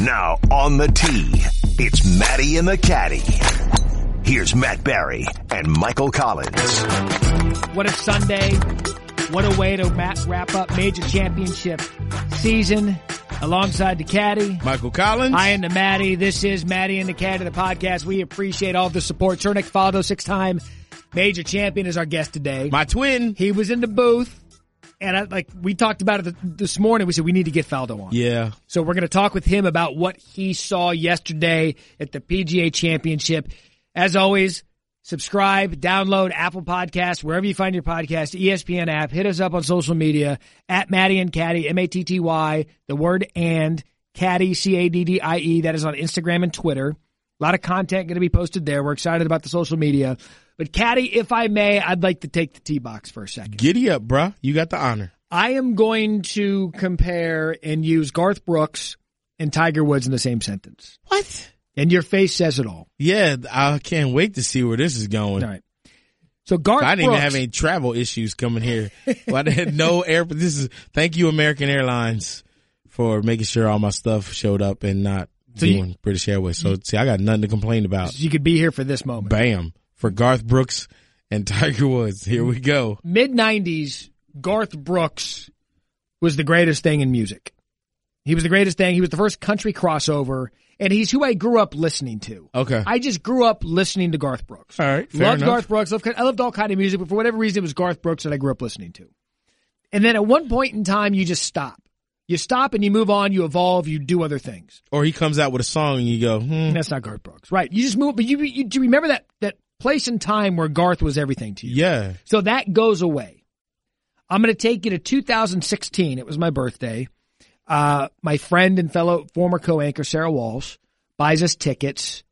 Now on the tee, it's Matty and the Caddy. Here's Matt Barry and Michael Collins. What a Sunday. What a way to wrap up major championship season alongside the Caddy. Michael Collins. I am the Matty. This is Matty and the Caddy, the podcast. We appreciate all the support. Sir Nick Faldo, six-time major champion, is our guest today. My twin. He was in the booth. And we talked about it this morning. We said we need to get Faldo on. Yeah. So we're going to talk with him about what he saw yesterday at the PGA Championship. As always, subscribe, download Apple Podcasts, wherever you find your podcast, ESPN app. Hit us up on social media, at Matty and Caddy, M-A-T-T-Y, the word and, Caddy, C-A-D-D-I-E. That is on Instagram and Twitter. A lot of content going to be posted there. We're excited about the social media. But, Caddy, if I may, I'd like to take the tee box for a second. Giddy up, bruh. You got the honor. I am going to compare and use Garth Brooks and Tiger Woods in the same sentence. What? And your face says it all. Yeah, I can't wait to see where this is going. All right. So, Garth Brooks. I didn't even have any travel issues coming here. I had no airport. Thank you, American Airlines, for making sure all my stuff showed up and not doing British Airways. So, see, I got nothing to complain about. So you could be here for this moment. Bam. For Garth Brooks and Tiger Woods. Here we go. Mid-90s, Garth Brooks was the greatest thing in music. He was the greatest thing. He was the first country crossover, and he's who I grew up listening to. Okay. I just grew up listening to Garth Brooks. All right, fair enough. Garth Brooks. I loved all kind of music, but for whatever reason, it was Garth Brooks that I grew up listening to. And then at one point in time, you just stop. You stop and you move on, you evolve, you do other things. Or he comes out with a song and you go, That's not Garth Brooks. Right. You just move, but you do you remember that place and time where Garth was everything to you. Yeah. So that goes away. I'm going to take you to 2016. It was my birthday. My friend and fellow former co-anchor Sarah Walsh buys us tickets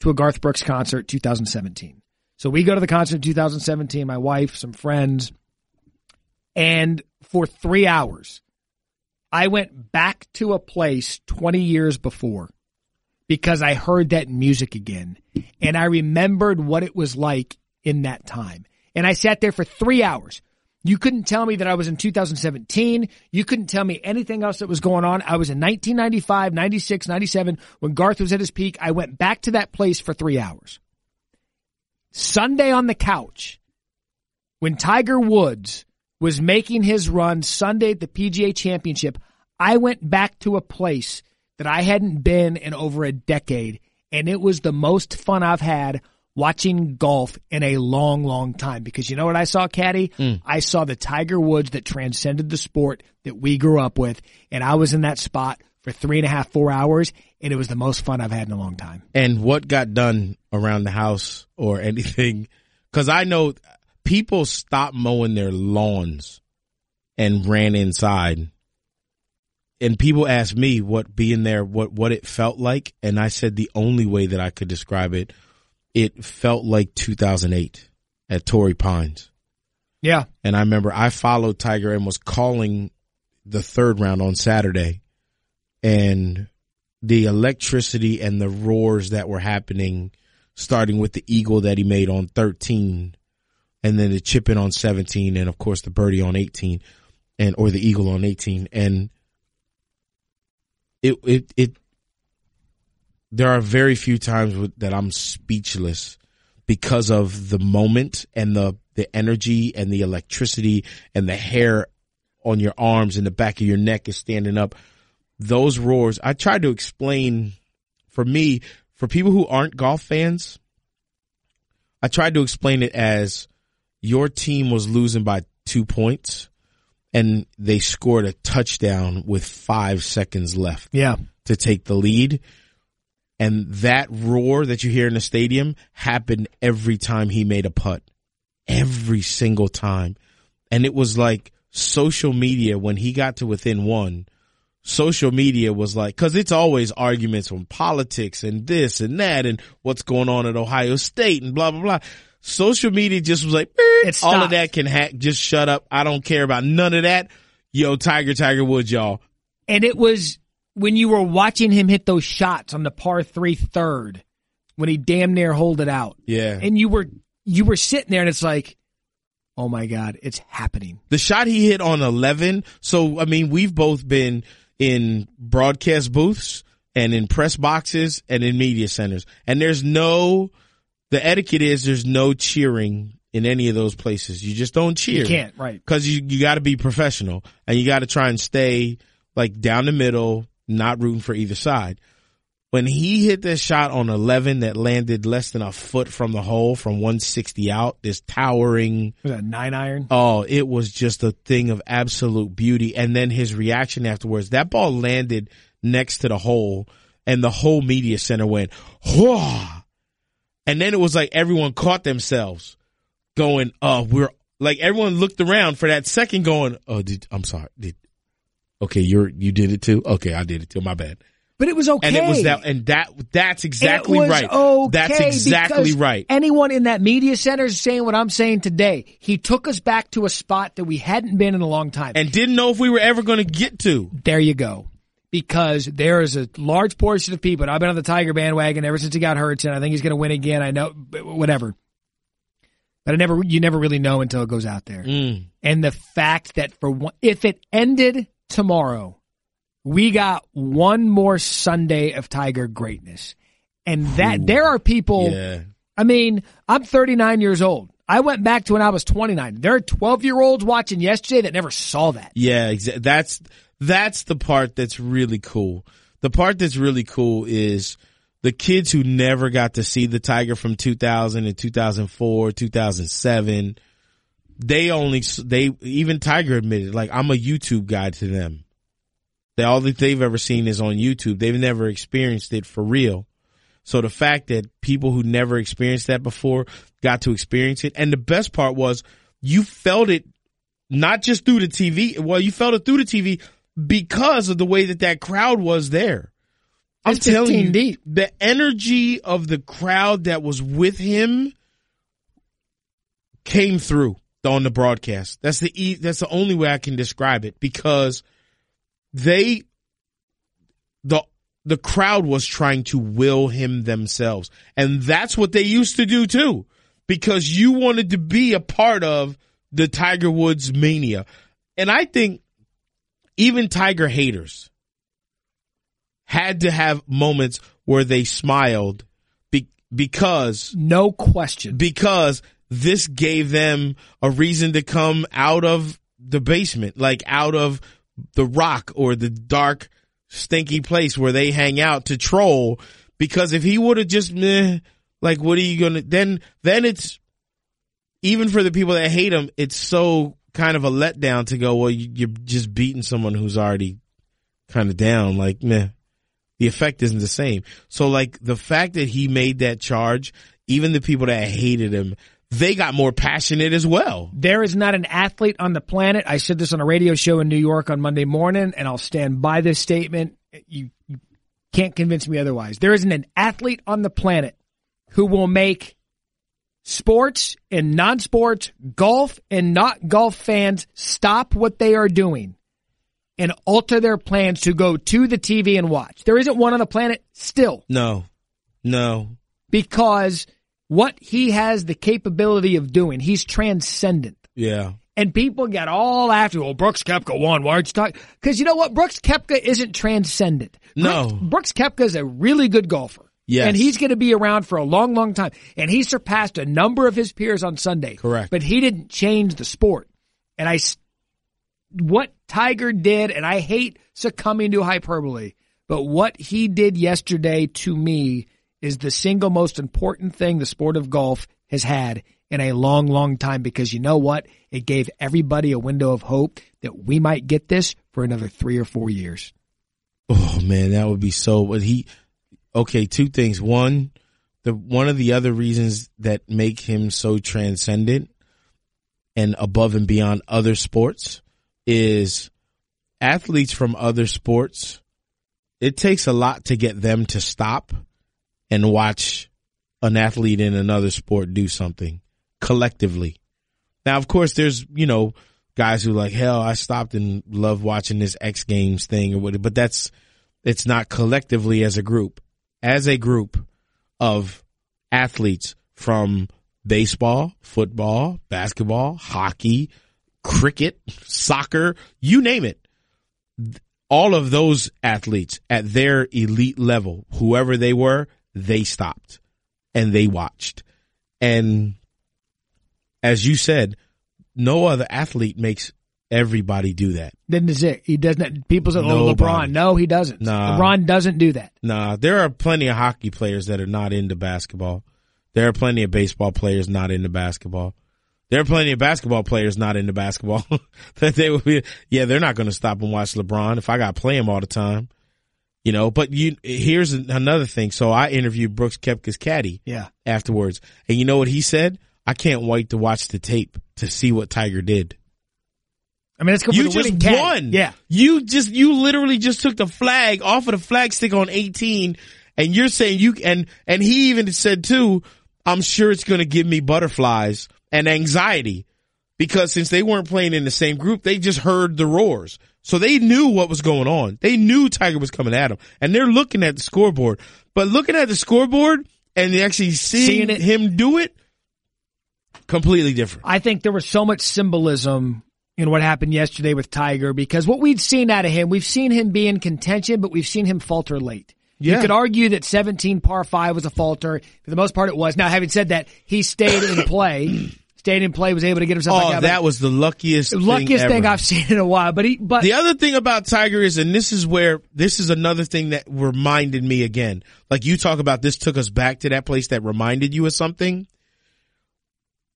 to a Garth Brooks concert 2017. So we go to the concert in 2017, my wife, some friends, and for 3 hours, I went back to a place 20 years before because I heard that music again, and I remembered what it was like in that time. And I sat there for 3 hours. You couldn't tell me that I was in 2017. You couldn't tell me anything else that was going on. I was in 1995, 96, 97. When Garth was at his peak, I went back to that place for 3 hours. Sunday on the couch, when Tiger Woods was making his run Sunday at the PGA Championship, I went back to a place that I hadn't been in over a decade, and it was the most fun I've had watching golf in a long, long time. Because you know what I saw, Caddy? I saw the Tiger Woods that transcended the sport that we grew up with, and I was in that spot for 3.5, 4 hours, and it was the most fun I've had in a long time. And what got done around the house or anything? Because I know people stopped mowing their lawns and ran inside. And people asked me what being there, what it felt like. And I said the only way that I could describe it, it felt like 2008 at Torrey Pines. Yeah. And I remember I followed Tiger and was calling the third round on Saturday. And the electricity and the roars that were happening, starting with the eagle that he made on 13. And then the chip in on 17, and of course the birdie on 18, or the eagle on 18, and it. There are very few times that I'm speechless because of the moment and the energy and the electricity and the hair on your arms and the back of your neck is standing up. Those roars. I tried to explain for people who aren't golf fans. I tried to explain it as, your team was losing by 2 points, and they scored a touchdown with 5 seconds left. Yeah. To take the lead. And that roar that you hear in the stadium happened every time he made a putt. Every single time. And it was like social media, when he got to within one, social media was like, because it's always arguments on politics and this and that and what's going on at Ohio State and blah, blah, blah. Social media just was like, all of that can hack. Just shut up. I don't care about none of that. Yo, Tiger Woods, y'all. And it was when you were watching him hit those shots on the par 3 3rd, when he damn near holed it out. Yeah. And you were sitting there and it's like, oh my God, it's happening. The shot he hit on 11. So, I mean, we've both been in broadcast booths and in press boxes and in media centers. And there's no, the etiquette is there's no cheering in any of those places. You just don't cheer. You can't, right. Cause you gotta be professional and you gotta try and stay like down the middle, not rooting for either side. When he hit that shot on 11 that landed less than a foot from the hole from 160 out, this towering. Was that 9-iron? Oh, it was just a thing of absolute beauty. And then his reaction afterwards, that ball landed next to the hole and the whole media center went, whoa. And then it was like everyone caught themselves going, oh, we're like everyone looked around for that second going, oh, I'm sorry. Okay. You did it too. Okay. I did it too. My bad. But it was okay. And it was that, and that's exactly right. It was okay. That's exactly right. Anyone in that media center is saying what I'm saying today. He took us back to a spot that we hadn't been in a long time. And didn't know if we were ever going to get to. There you go. Because there is a large portion of people, and I've been on the Tiger bandwagon ever since he got hurt, and I think he's going to win again. I know, whatever. But you never really know until it goes out there. Mm. And the fact that for one, if it ended tomorrow, we got one more Sunday of Tiger greatness. And that, there are people, yeah. I mean, I'm 39 years old. I went back to when I was 29. There are 12-year-olds watching yesterday that never saw that. Yeah, that's the part that's really cool. The part that's really cool is the kids who never got to see the Tiger from 2000 and 2004, 2007. They even Tiger admitted, like, I'm a YouTube guy to them. All that they've ever seen is on YouTube. They've never experienced it for real. So the fact that people who never experienced that before got to experience it. And the best part was you felt it not just through the TV. Well, you felt it through the TV because of the way that crowd was there. I'm telling you, the energy of the crowd that was with him came through on the broadcast. That's the only way I can describe it, because the crowd was trying to will him themselves. And that's what they used to do too, because you wanted to be a part of the Tiger Woods mania. And I think even Tiger haters had to have moments where they smiled because no question, because this gave them a reason to come out of the basement, like out of the rock or the dark, stinky place where they hang out to troll. Because if he would have just, like, what are you going to, then it's, even for the people that hate him, it's so kind of a letdown to go, well, you're just beating someone who's already kind of down. Like, meh, the effect isn't the same. So, like, the fact that he made that charge, even the people that hated him, they got more passionate as well. There is not an athlete on the planet. I said this on a radio show in New York on Monday morning, and I'll stand by this statement. You can't convince me otherwise. There isn't an athlete on the planet who will make sports and non-sports, golf and not golf fans stop what they are doing and alter their plans to go to the TV and watch. There isn't one on the planet still. No. Because what he has the capability of doing, he's transcendent. Yeah. And people got all after, well, Brooks Koepka won. Why aren't you talking? Because you know what? Brooks Koepka isn't transcendent. No. Brooks Koepka is a really good golfer. Yes. And he's going to be around for a long, long time. And he surpassed a number of his peers on Sunday. Correct. But he didn't change the sport. And what Tiger did, and I hate succumbing to hyperbole, but what he did yesterday to me is the single most important thing the sport of golf has had in a long, long time, because you know what? It gave everybody a window of hope that we might get this for another 3 or 4 years. Oh man, that would be so, but two things. One, one of the other reasons that make him so transcendent and above and beyond other sports is athletes from other sports. It takes a lot to get them to stop and watch an athlete in another sport do something collectively. Now, of course, there's, guys who are like, hell, I stopped and love watching this X Games thing or whatever, but it's not collectively as a group. As a group of athletes from baseball, football, basketball, hockey, cricket, soccer, you name it. all of those athletes at their elite level, whoever they were, they stopped and they watched. And as you said, no other athlete makes everybody do that. Then is it? He doesn't. People say, "Oh, LeBron." No, he doesn't. Nah. LeBron doesn't do that. Nah, there are plenty of hockey players that are not into basketball. There are plenty of baseball players not into basketball. There are plenty of basketball players not into basketball. That they would be, yeah, they're not going to stop and watch LeBron if I got to play him all the time, you know. But here's another thing. So I interviewed Brooks Koepka's caddy, afterwards, and you know what he said? I can't wait to watch the tape to see what Tiger did. I mean, that's good. You just won. Yeah, you literally just took the flag off of the flagstick on 18, and you're saying and he even said too, I'm sure it's going to give me butterflies and anxiety, because since they weren't playing in the same group, they just heard the roars. So they knew what was going on. They knew Tiger was coming at them, and they're looking at the scoreboard. But looking at the scoreboard and actually seeing him do it, completely different. I think there was so much symbolism in what happened yesterday with Tiger, because what we'd seen out of him, we've seen him be in contention, but we've seen him falter late. Yeah. You could argue that 17 par 5 was a falter. For the most part, it was. Now, having said that, he stayed in play. Was able to get himself. Oh, that was the luckiest thing I've seen in a while. But the other thing about Tiger is, and this is another thing that reminded me again. Like you talk about, this took us back to that place that reminded you of something.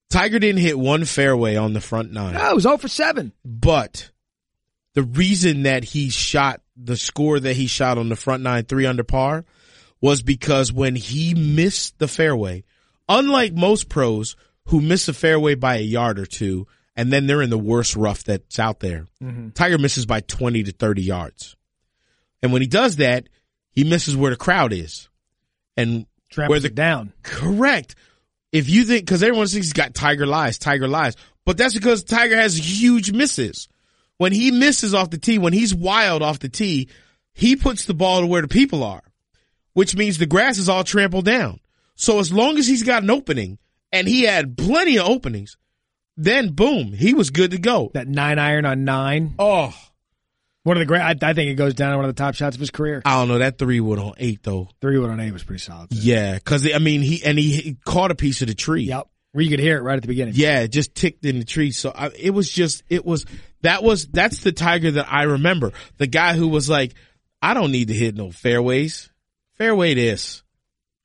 Tiger didn't hit one fairway on the front nine. No, it was 0 for 7. But the reason that he shot the score that he shot on the front nine, 3 under par, was because when he missed the fairway, unlike most pros who miss a fairway by a yard or two, and then they're in the worst rough that's out there, Tiger misses by 20 to 30 yards. And when he does that, he misses where the crowd is. And traps where the down. Correct. If you think, because everyone thinks he's got Tiger lies, but that's because Tiger has huge misses. When he misses off the tee, when he's wild off the tee, he puts the ball to where the people are, which means the grass is all trampled down. So as long as he's got an opening, and he had plenty of openings, then boom, he was good to go. That 9-iron on 9. Oh. One of the great, I think it goes down to one of the top shots of his career. I don't know, that 3-wood on 8 though. 3-wood on 8 was pretty solid too. Yeah, because I mean he caught a piece of the tree. Yep, where you could hear it right at the beginning. Yeah, it just ticked in the tree. So that's the Tiger that I remember. The guy who was like, I don't need to hit no fairways. Fairway this.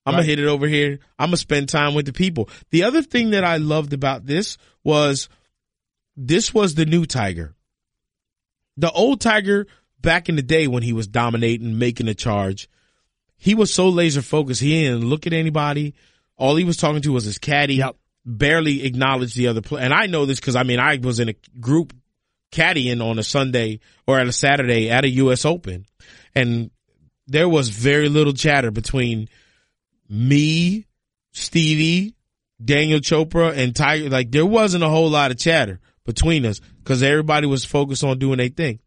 I'm gonna hit it over here. I'm gonna spend time with the people. The other thing that I loved about this was the new Tiger. The old Tiger back in the day when he was dominating, making a charge, he was so laser focused. He didn't look at anybody. All he was talking to was his caddy. Yep. Barely acknowledged the other player. And I know this because, I mean, I was in a group caddying on a Sunday or at a Saturday at a U.S. Open. And there was very little chatter between me, Stevie, Daniel Chopra, and Tiger. Like, there wasn't a whole lot of chatter between us, because everybody was focused on doing their thing.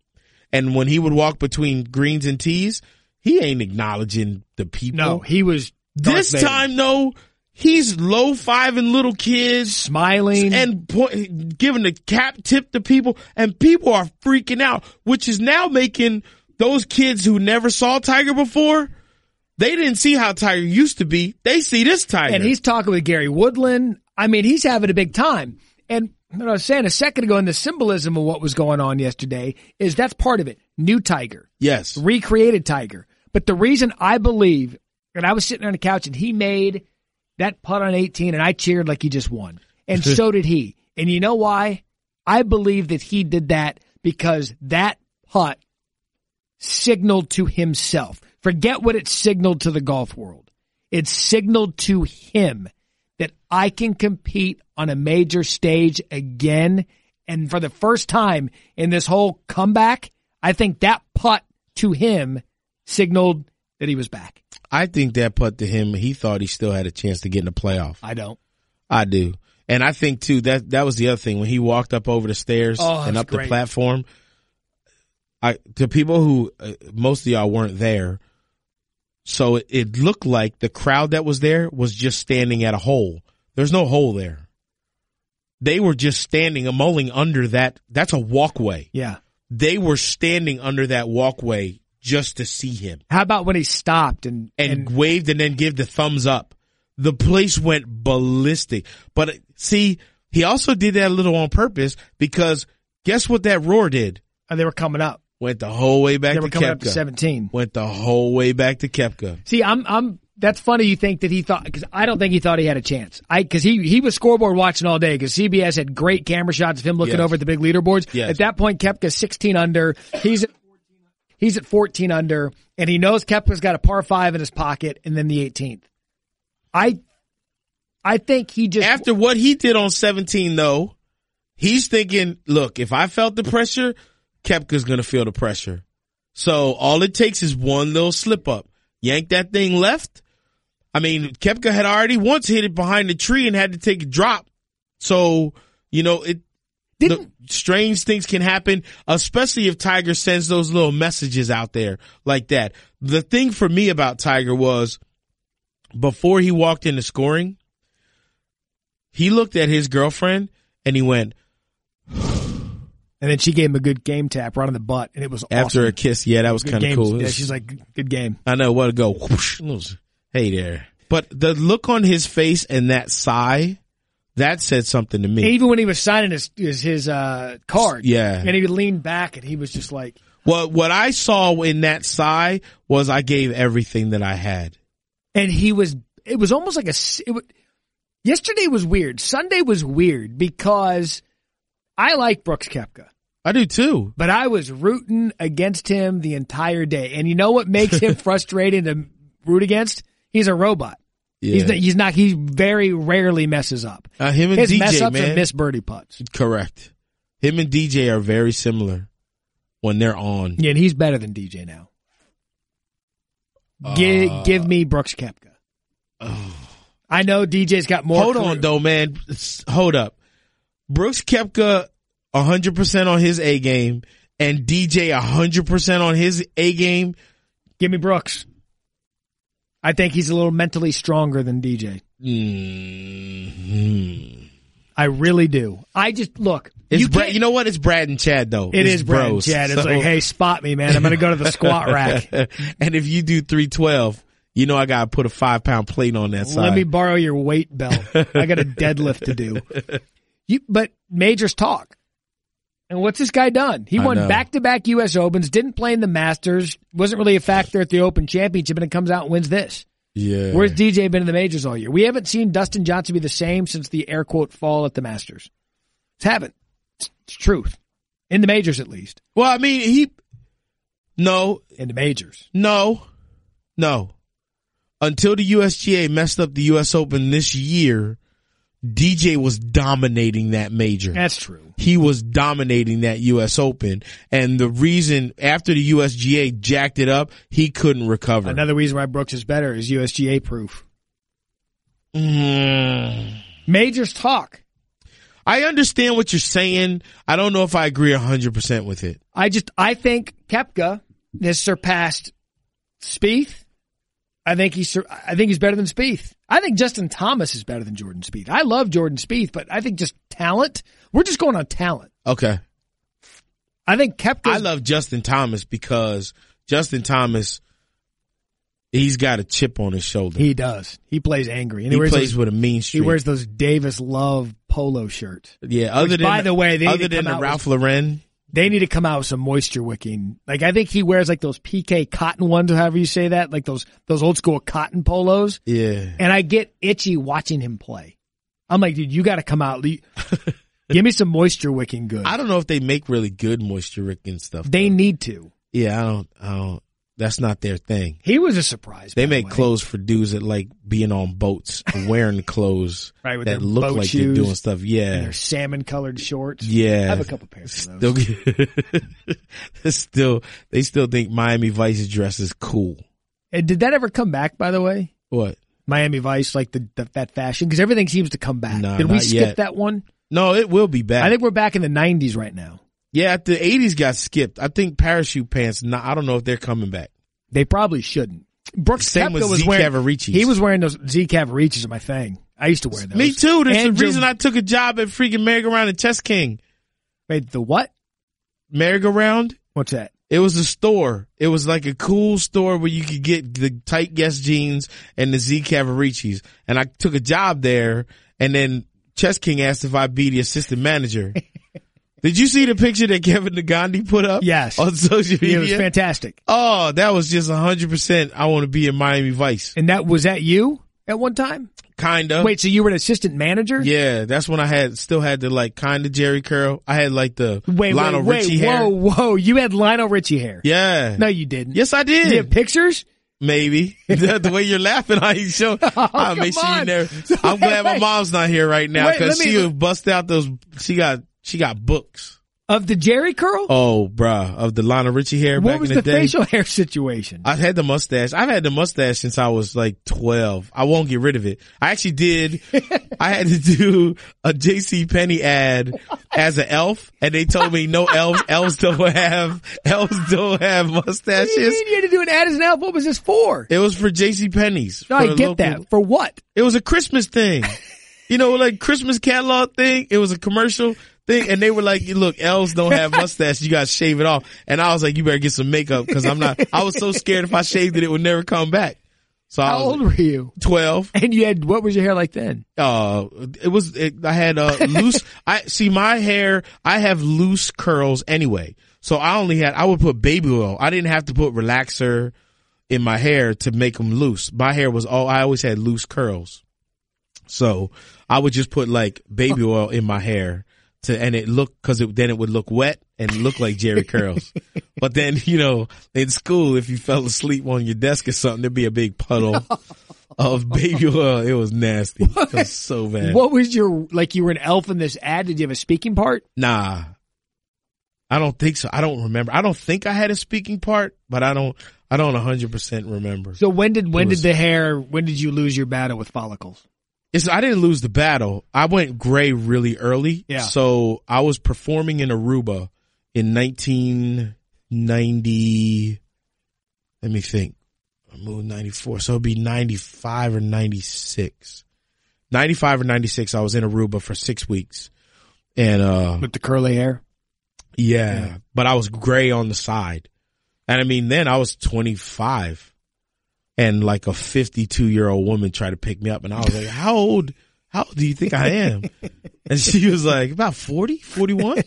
And when he would walk between greens and tees, he ain't acknowledging the people. No, he was. This time, though, he's low-fiving little kids. Smiling. And giving the cap tip to people. And people are freaking out, which is now making those kids who never saw Tiger before, they didn't see how Tiger used to be. They see this Tiger. And he's talking with Gary Woodland. I mean, he's having a big time. And what I was saying a second ago, and the symbolism of what was going on yesterday is that's part of it. New Tiger. Yes. Recreated Tiger. But the reason I believe, and I was sitting on the couch and he made that putt on 18 and I cheered like he just won. And so did he. And you know why? I believe that he did that because that putt signaled to himself. Forget what it signaled to the golf world. It signaled to him that I can compete on a major stage again. And for the first time in this whole comeback, I think that putt to him signaled that he was back. I think that putt to him, he thought he still had a chance to get in the playoff. I don't. I do. And I think, too, that was the other thing. When he walked up over the stairs and up great. The platform, to people who, most of y'all weren't there, so it looked like the crowd that was there was just standing at a hole. There's no hole there. They were just standing and mulling under that. That's a walkway. Yeah. they were standing under that walkway just to see him. How about when he stopped and waved and then gave the thumbs up? The place went ballistic. But see, he also did that a little on purpose because guess what that roar did? And they were coming up. Went the whole way back to Koepka. They were coming up to 17. Went the whole way back to Koepka. See, I'm that's funny you think that he thought, because I don't think he thought he had a chance. Because he was scoreboard watching all day, because CBS had great camera shots of him looking over at the big leaderboards. Yes. At that point, Koepka's 16 under. He's at 14 under, and he knows Koepka's got a par 5 in his pocket, and then the 18th. I think he just... After what he did on 17, though, he's thinking, look, if I felt the pressure... Koepka's going to feel the pressure. So all it takes is one little slip up. Yank that thing left. I mean, Koepka had already once hit it behind the tree and had to take a drop. So, you know, strange things can happen, especially if Tiger sends those little messages out there like that. The thing for me about Tiger was before he walked into scoring, he looked at his girlfriend and he went, and then she gave him a good game tap right on the butt, and it was awesome. After a kiss, yeah, that was kind of cool. Yeah, she's like, good game. I know, what to go. Whoosh, hey there. But the look on his face and that sigh, that said something to me. Even when he was signing his card. Yeah. And he would lean back, and he was just like. Well, what I saw in that sigh was I gave everything that I had. And it was almost like yesterday was weird. Sunday was weird because. I like Brooks Koepka. I do too. But I was rooting against him the entire day. And you know what makes him frustrating to root against? He's a robot. Yeah. He very rarely messes up. Him and His DJ, mess ups man. Are missed birdie putts. Correct. Him and DJ are very similar when they're on. Yeah, and he's better than DJ now. Give me Brooks Koepka. I know DJ's got more. Hold on though, man. Hold up. Brooks Koepka 100% on his A game and DJ 100% on his A game. Give me Brooks. I think he's a little mentally stronger than DJ. Mm-hmm. I really do. I just look. You know what? It's Brad and Chad though. It's Brad and Chad. It's like, hey, spot me, man. I'm going to go to the squat rack. And if you do 312. You know I gotta put a 5-pound plate on that side. Let me borrow your weight belt. I got a deadlift to do. But majors talk. And what's this guy done? He won back-to-back U.S. Opens, didn't play in the Masters, wasn't really a factor at the Open Championship, and it comes out and wins this. Yeah. Where's DJ been in the majors all year? We haven't seen Dustin Johnson be the same since the air quote fall at the Masters. It's truth. In the majors, at least. Well, I mean, in the majors. No. Until the USGA messed up the U.S. Open this year, DJ was dominating that major. That's true. He was dominating that U.S. Open. And the reason after the USGA jacked it up, he couldn't recover. Another reason why Brooks is better is USGA proof. Majors talk. I understand what you're saying. I don't know if I agree 100% with it. I think Koepka has surpassed Spieth. I think he's better than Spieth. I think Justin Thomas is better than Jordan Spieth. I love Jordan Spieth, but I think just talent. We're just going on talent. Okay. I think I love Justin Thomas because Justin Thomas, he's got a chip on his shoulder. He does. He plays angry. And he plays with a mean streak. He wears those Davis Love polo shirts. Yeah. Other than the Ralph Lauren. They need to come out with some moisture wicking. Like, I think he wears like those PK cotton ones, or however you say that, like those old school cotton polos. Yeah. And I get itchy watching him play. I'm like, dude, you got to come out. Give me some moisture wicking good. I don't know if they make really good moisture wicking stuff. They need to. Yeah, I don't. That's not their thing. He was a surprise. They make clothes for dudes that like being on boats, wearing clothes right, with that look like shoes, they're doing stuff. Yeah. And their salmon colored shorts. Yeah. I have a couple pairs of those. They still think Miami Vice dress is cool. And did that ever come back, by the way? What? Miami Vice, like that fashion? Because everything seems to come back. Nah, did we skip that one? No, it will be back. I think we're back in the 90s right now. Yeah, the 80s got skipped. I think parachute pants, I don't know if they're coming back. They probably shouldn't. Brooks Koepka was Cavariccis. He was wearing those Cavariccis in my thing. I used to wear those. Me too. That's the reason I took a job at freaking Merry-Go-Round and Chess King. Wait, the what? Merry-Go-Round. What's that? It was a store. It was like a cool store where you could get the tight Guess jeans and the Z Cavariccis. And I took a job there, and then Chess King asked if I'd be the assistant manager. Did you see the picture that Kevin Nagandi put up? Yes. On social media? It was fantastic. Oh, that was just 100% I want to be in Miami Vice. And that was that you at one time? Kind of. Wait, so you were an assistant manager? Yeah, that's when I still had the like kind of Jerry curl. I had like the Lionel Richie hair. Whoa, you had Lionel Richie hair? Yeah. No, you didn't. Yes, I did. You have pictures? Maybe. The way you're laughing, I ain't sure. I'll make sure you never. I'm glad my mom's not here right now because she would bust out those. She got books. Of the Jerry curl? Oh, bruh. Of the Lionel Richie hair back in the day. What was the facial hair situation? I've had the mustache. I've had the mustache since I was like 12. I won't get rid of it. I actually did. I had to do a JCPenney ad as an elf, and they told me no elves. Elves don't have mustaches. What do you mean you had to do an ad as an elf? What was this for? It was for JCPenney's. No, I get that. For what? It was a Christmas thing. You know, like Christmas catalog thing. It was a commercial thing, and they were like, look, elves don't have mustache, you gotta shave it off. And I was like, you better get some makeup, cause I was so scared if I shaved it, it would never come back. So how old were you? 12. And you had, what was your hair like then? I had loose, my hair, I have loose curls anyway. So I would put baby oil. I didn't have to put relaxer in my hair to make them loose. My hair was I always had loose curls. So I would just put like baby oil in my hair. Then it would look wet and look like Jerry curls. But then, you know, in school, if you fell asleep on your desk or something, there'd be a big puddle of baby oil. It was nasty. It was so bad. What was you were an elf in this ad? Did you have a speaking part? Nah, I don't think so. I don't remember. I don't think I had a speaking part, but I don't 100% remember. So when did you lose your battle with follicles? I didn't lose the battle. I went gray really early. Yeah. So I was performing in Aruba in 1990. Let me think. I moved 94. So it'd be 95 or 96. 95 or 96. I was in Aruba for 6 weeks. And, with the curly hair? Yeah. But I was gray on the side. And I mean, then I was 25. And like a 52-year-old woman tried to pick me up. And I was like, how old do you think I am? And she was like, about 40, 41.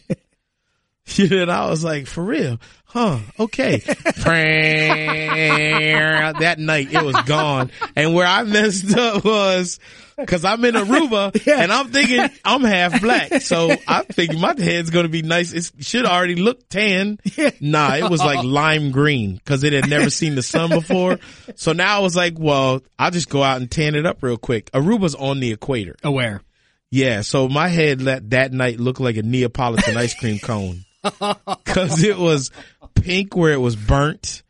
And I was like, for real? Huh, okay. That night, it was gone. And where I messed up was, because I'm in Aruba, and I'm thinking I'm half black. So I figured my head's going to be nice. It should already look tan. Nah, it was like lime green, because it had never seen the sun before. So now I was like, well, I'll just go out and tan it up real quick. Aruba's on the equator. Aware. Yeah, so my head that night looked like a Neapolitan ice cream cone. Because it was pink where it was burnt,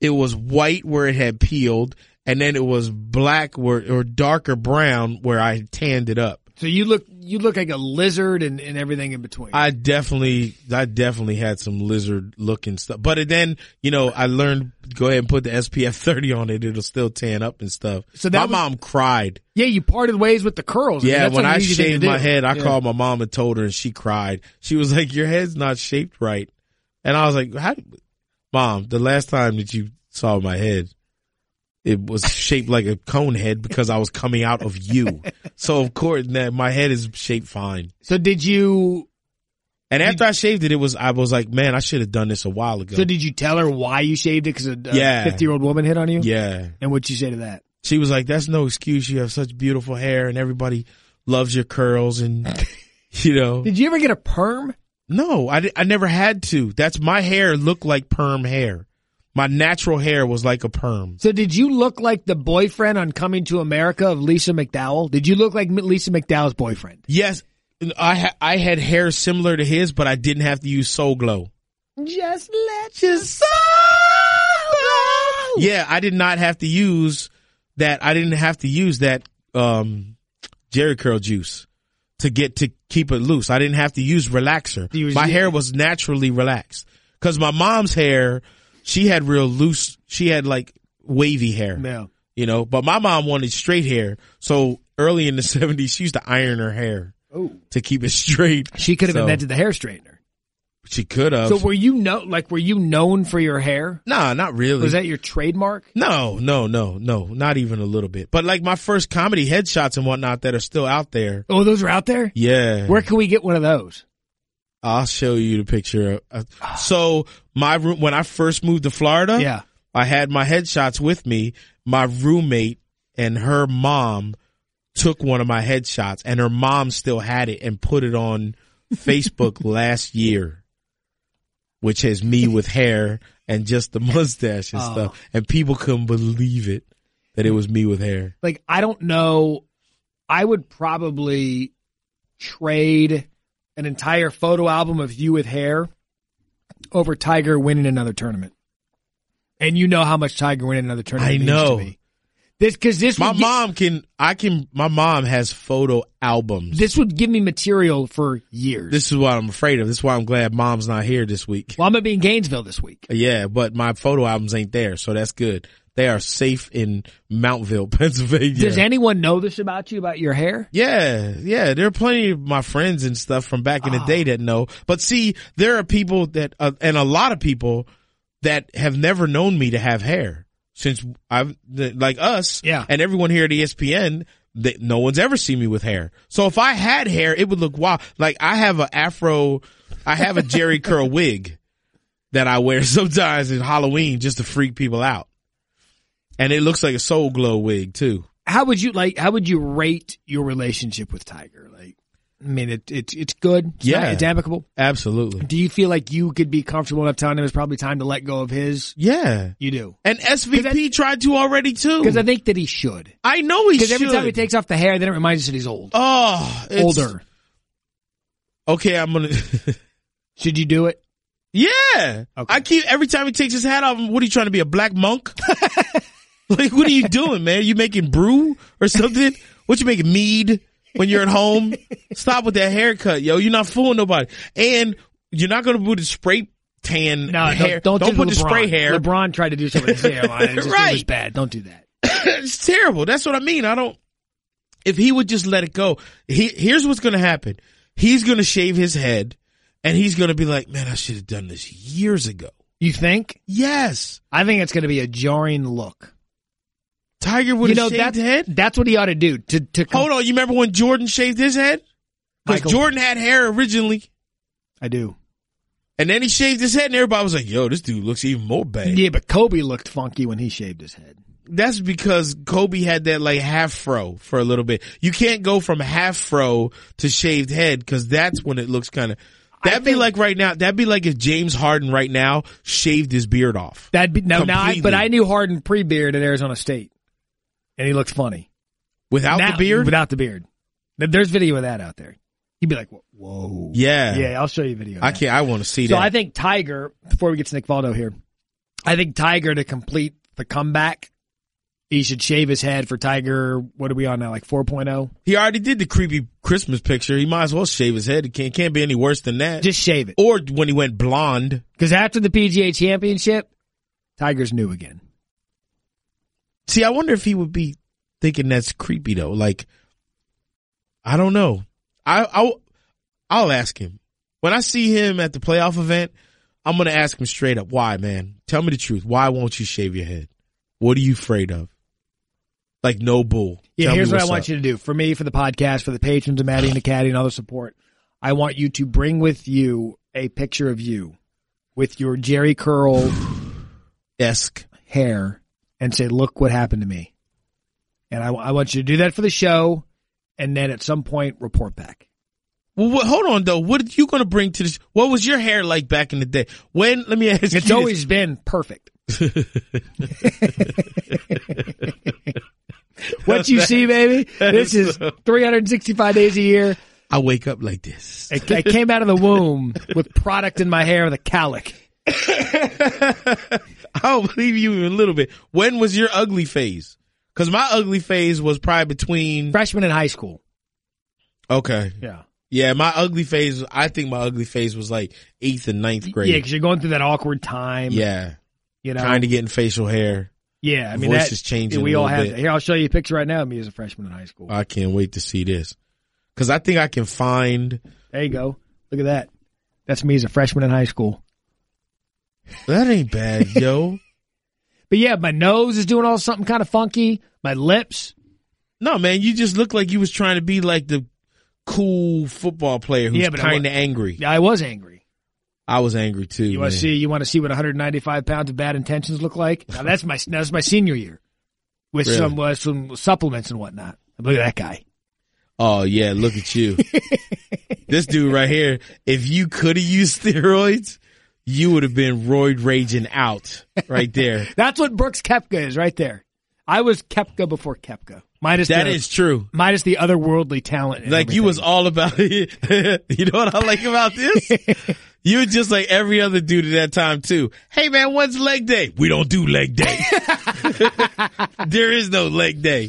it was white where it had peeled, and then it was black or darker brown where I tanned it up. So you look like a lizard and everything in between. I definitely had some lizard looking stuff. But then, you know, I learned go ahead and put the SPF 30 on it. It'll still tan up and stuff. So my mom cried. Yeah, you parted ways with the curls. Yeah, when I shaved my head, I called my mom and told her, and she cried. She was like, "Your head's not shaped right," and I was like, "Mom, the last time that you saw my head, it was shaped like a cone head because I was coming out of you." So, of course, my head is shaped fine. So did you... And after I shaved it, I was like, man, I should have done this a while ago. So did you tell her why you shaved it because a 50-year-old woman hit on you? Yeah. And what'd you say to that? She was like, that's no excuse. You have such beautiful hair and everybody loves your curls and, you know. Did you ever get a perm? No, I never had to. My hair looked like perm hair. My natural hair was like a perm. So did you look like the boyfriend on Coming to America of Lisa McDowell? Did you look like Lisa McDowell's boyfriend? Yes. I had hair similar to his, but I didn't have to use Soul Glow. Just let your soul glow. Yeah, I did not have to use that. I didn't have to use that Jerry curl juice to keep it loose. I didn't have to use relaxer. My hair was naturally relaxed because my mom's hair... She had real loose, she had like wavy hair, yeah. You know, but my mom wanted straight hair. So early in the 70s, she used to iron her hair to keep it straight. She could have invented the hair straightener. She could have. So were you known for your hair? Nah, not really. Was that your trademark? No, not even a little bit. But like my first comedy headshots and whatnot that are still out there. Oh, those are out there? Yeah. Where can we get one of those? I'll show you the picture. So my room, when I first moved to Florida, yeah, I had my headshots with me. My roommate and her mom took one of my headshots, and her mom still had it and put it on Facebook last year. Which has me with hair and just the mustache and stuff. And people couldn't believe it, that it was me with hair. Like, I don't know. I would probably trade an entire photo album of you with hair over Tiger winning another tournament. And you know how much Tiger winning another tournament means to me. My mom has photo albums. This would give me material for years. This is what I'm afraid of. This is why I'm glad mom's not here this week. Well, I'm going to be in Gainesville this week. Yeah, but my photo albums ain't there, so that's good. They are safe in Mountville, Pennsylvania. Does anyone know this about you, about your hair? Yeah. There are plenty of my friends and stuff from back in the day that know. But see, there are people that, and a lot of people that have never known me to have hair. Since I've, like us, yeah, and everyone here at ESPN, no one's ever seen me with hair. So if I had hair, it would look wild. Like I have an afro, I have a Jerry curl wig that I wear sometimes in Halloween just to freak people out. And it looks like a Soul Glow wig too. How would you rate your relationship with Tiger? Like, I mean, it's good. It's amicable. Absolutely. Do you feel like you could be comfortable enough telling him it's probably time to let go of his? Yeah. You do. And SVP tried to already too. Because I think that he should. I know he should. Because every time he takes off the hair, then it reminds us that he's old. Older. Okay, I'm going to. Should you do it? Yeah. Okay. Every time he takes his hat off, what are you trying to be, a black monk? Like, what are you doing, man? You making brew or something? What you making, mead? When you're at home, stop with that haircut, yo. You're not fooling nobody. And you're not going to put the spray tan hair. Don't put the spray hair. LeBron tried to do something with his hairline. It was bad. Don't do that. It's terrible. That's what I mean. If he would just let it go, here's what's going to happen. He's going to shave his head and he's going to be like, man, I should have done this years ago. You think? Yes. I think it's going to be a jarring look. Tiger would have shaved his head? That's what he ought to do. Hold on, you remember when Jordan shaved his head? Because Jordan had hair originally. I do. And then he shaved his head and everybody was like, yo, this dude looks even more bad. Yeah, but Kobe looked funky when he shaved his head. That's because Kobe had that like half fro for a little bit. You can't go from half fro to shaved head because that's when it looks kind of... That'd be like if James Harden right now shaved his beard off. But I knew Harden pre-beard at Arizona State. And he looks funny. Without the beard. There's video of that out there. He'd be like, whoa. Yeah. Yeah, I'll show you a video of that. I want to see that. So I think Tiger, before we get to Nick Faldo here, to complete the comeback, he should shave his head for Tiger. What are we on now, like 4.0? He already did the creepy Christmas picture. He might as well shave his head. It can't be any worse than that. Just shave it. Or when he went blonde. Because after the PGA Championship, Tiger's new again. See, I wonder if he would be thinking that's creepy though. Like, I don't know. I'll ask him when I see him at the playoff event. I'm gonna ask him straight up, why, man? Tell me the truth. Why won't you shave your head? What are you afraid of? Like, no bull. Yeah, tell here's what I want you to do for me, for the podcast, for the patrons of Maddie and the Caddy and all the support. I want you to bring with you a picture of you with your Jerry curl esque hair. And say, look what happened to me. And I want you to do that for the show, and then at some point report back. Well, hold on though. What are you going to bring to this? What was your hair like back in the day? Let me ask you. It's always been perfect. What you see, baby? This is 365 days a year. I wake up like this. I came out of the womb with product in my hair with a cowlick. I don't believe you even a little bit. When was your ugly phase? Because my ugly phase was probably between freshman and high school. Okay. Yeah. I think my ugly phase was like 8th and 9th grade. Yeah, because you're going through that awkward time. Yeah. You know, trying to get in facial hair. Yeah, I mean, voice is changing. We all have that. Here, I'll show you a picture right now of me as a freshman in high school. I can't wait to see this because I think I can find. There you go. Look at that. That's me as a freshman in high school. That ain't bad, yo. But yeah, my nose is doing all something kind of funky. My lips. No, man, you just look like you was trying to be like the cool football player who's kind of angry. Yeah, I was angry. I was angry too. You want to see? You want to see what 195 pounds of bad intentions look like? Now that's my senior year, with really? some supplements and whatnot. Look at that guy. Oh yeah, look at you. This dude right here. If you could have used steroids, you would have been roid raging out right there. That's what Brooks Koepka is right there. I was Koepka before Koepka. That is true. Minus the otherworldly talent. Like everything. You was all about it. You know what I like about this? You were just like every other dude at that time too. Hey man, when's leg day? We don't do leg day. There is no leg day.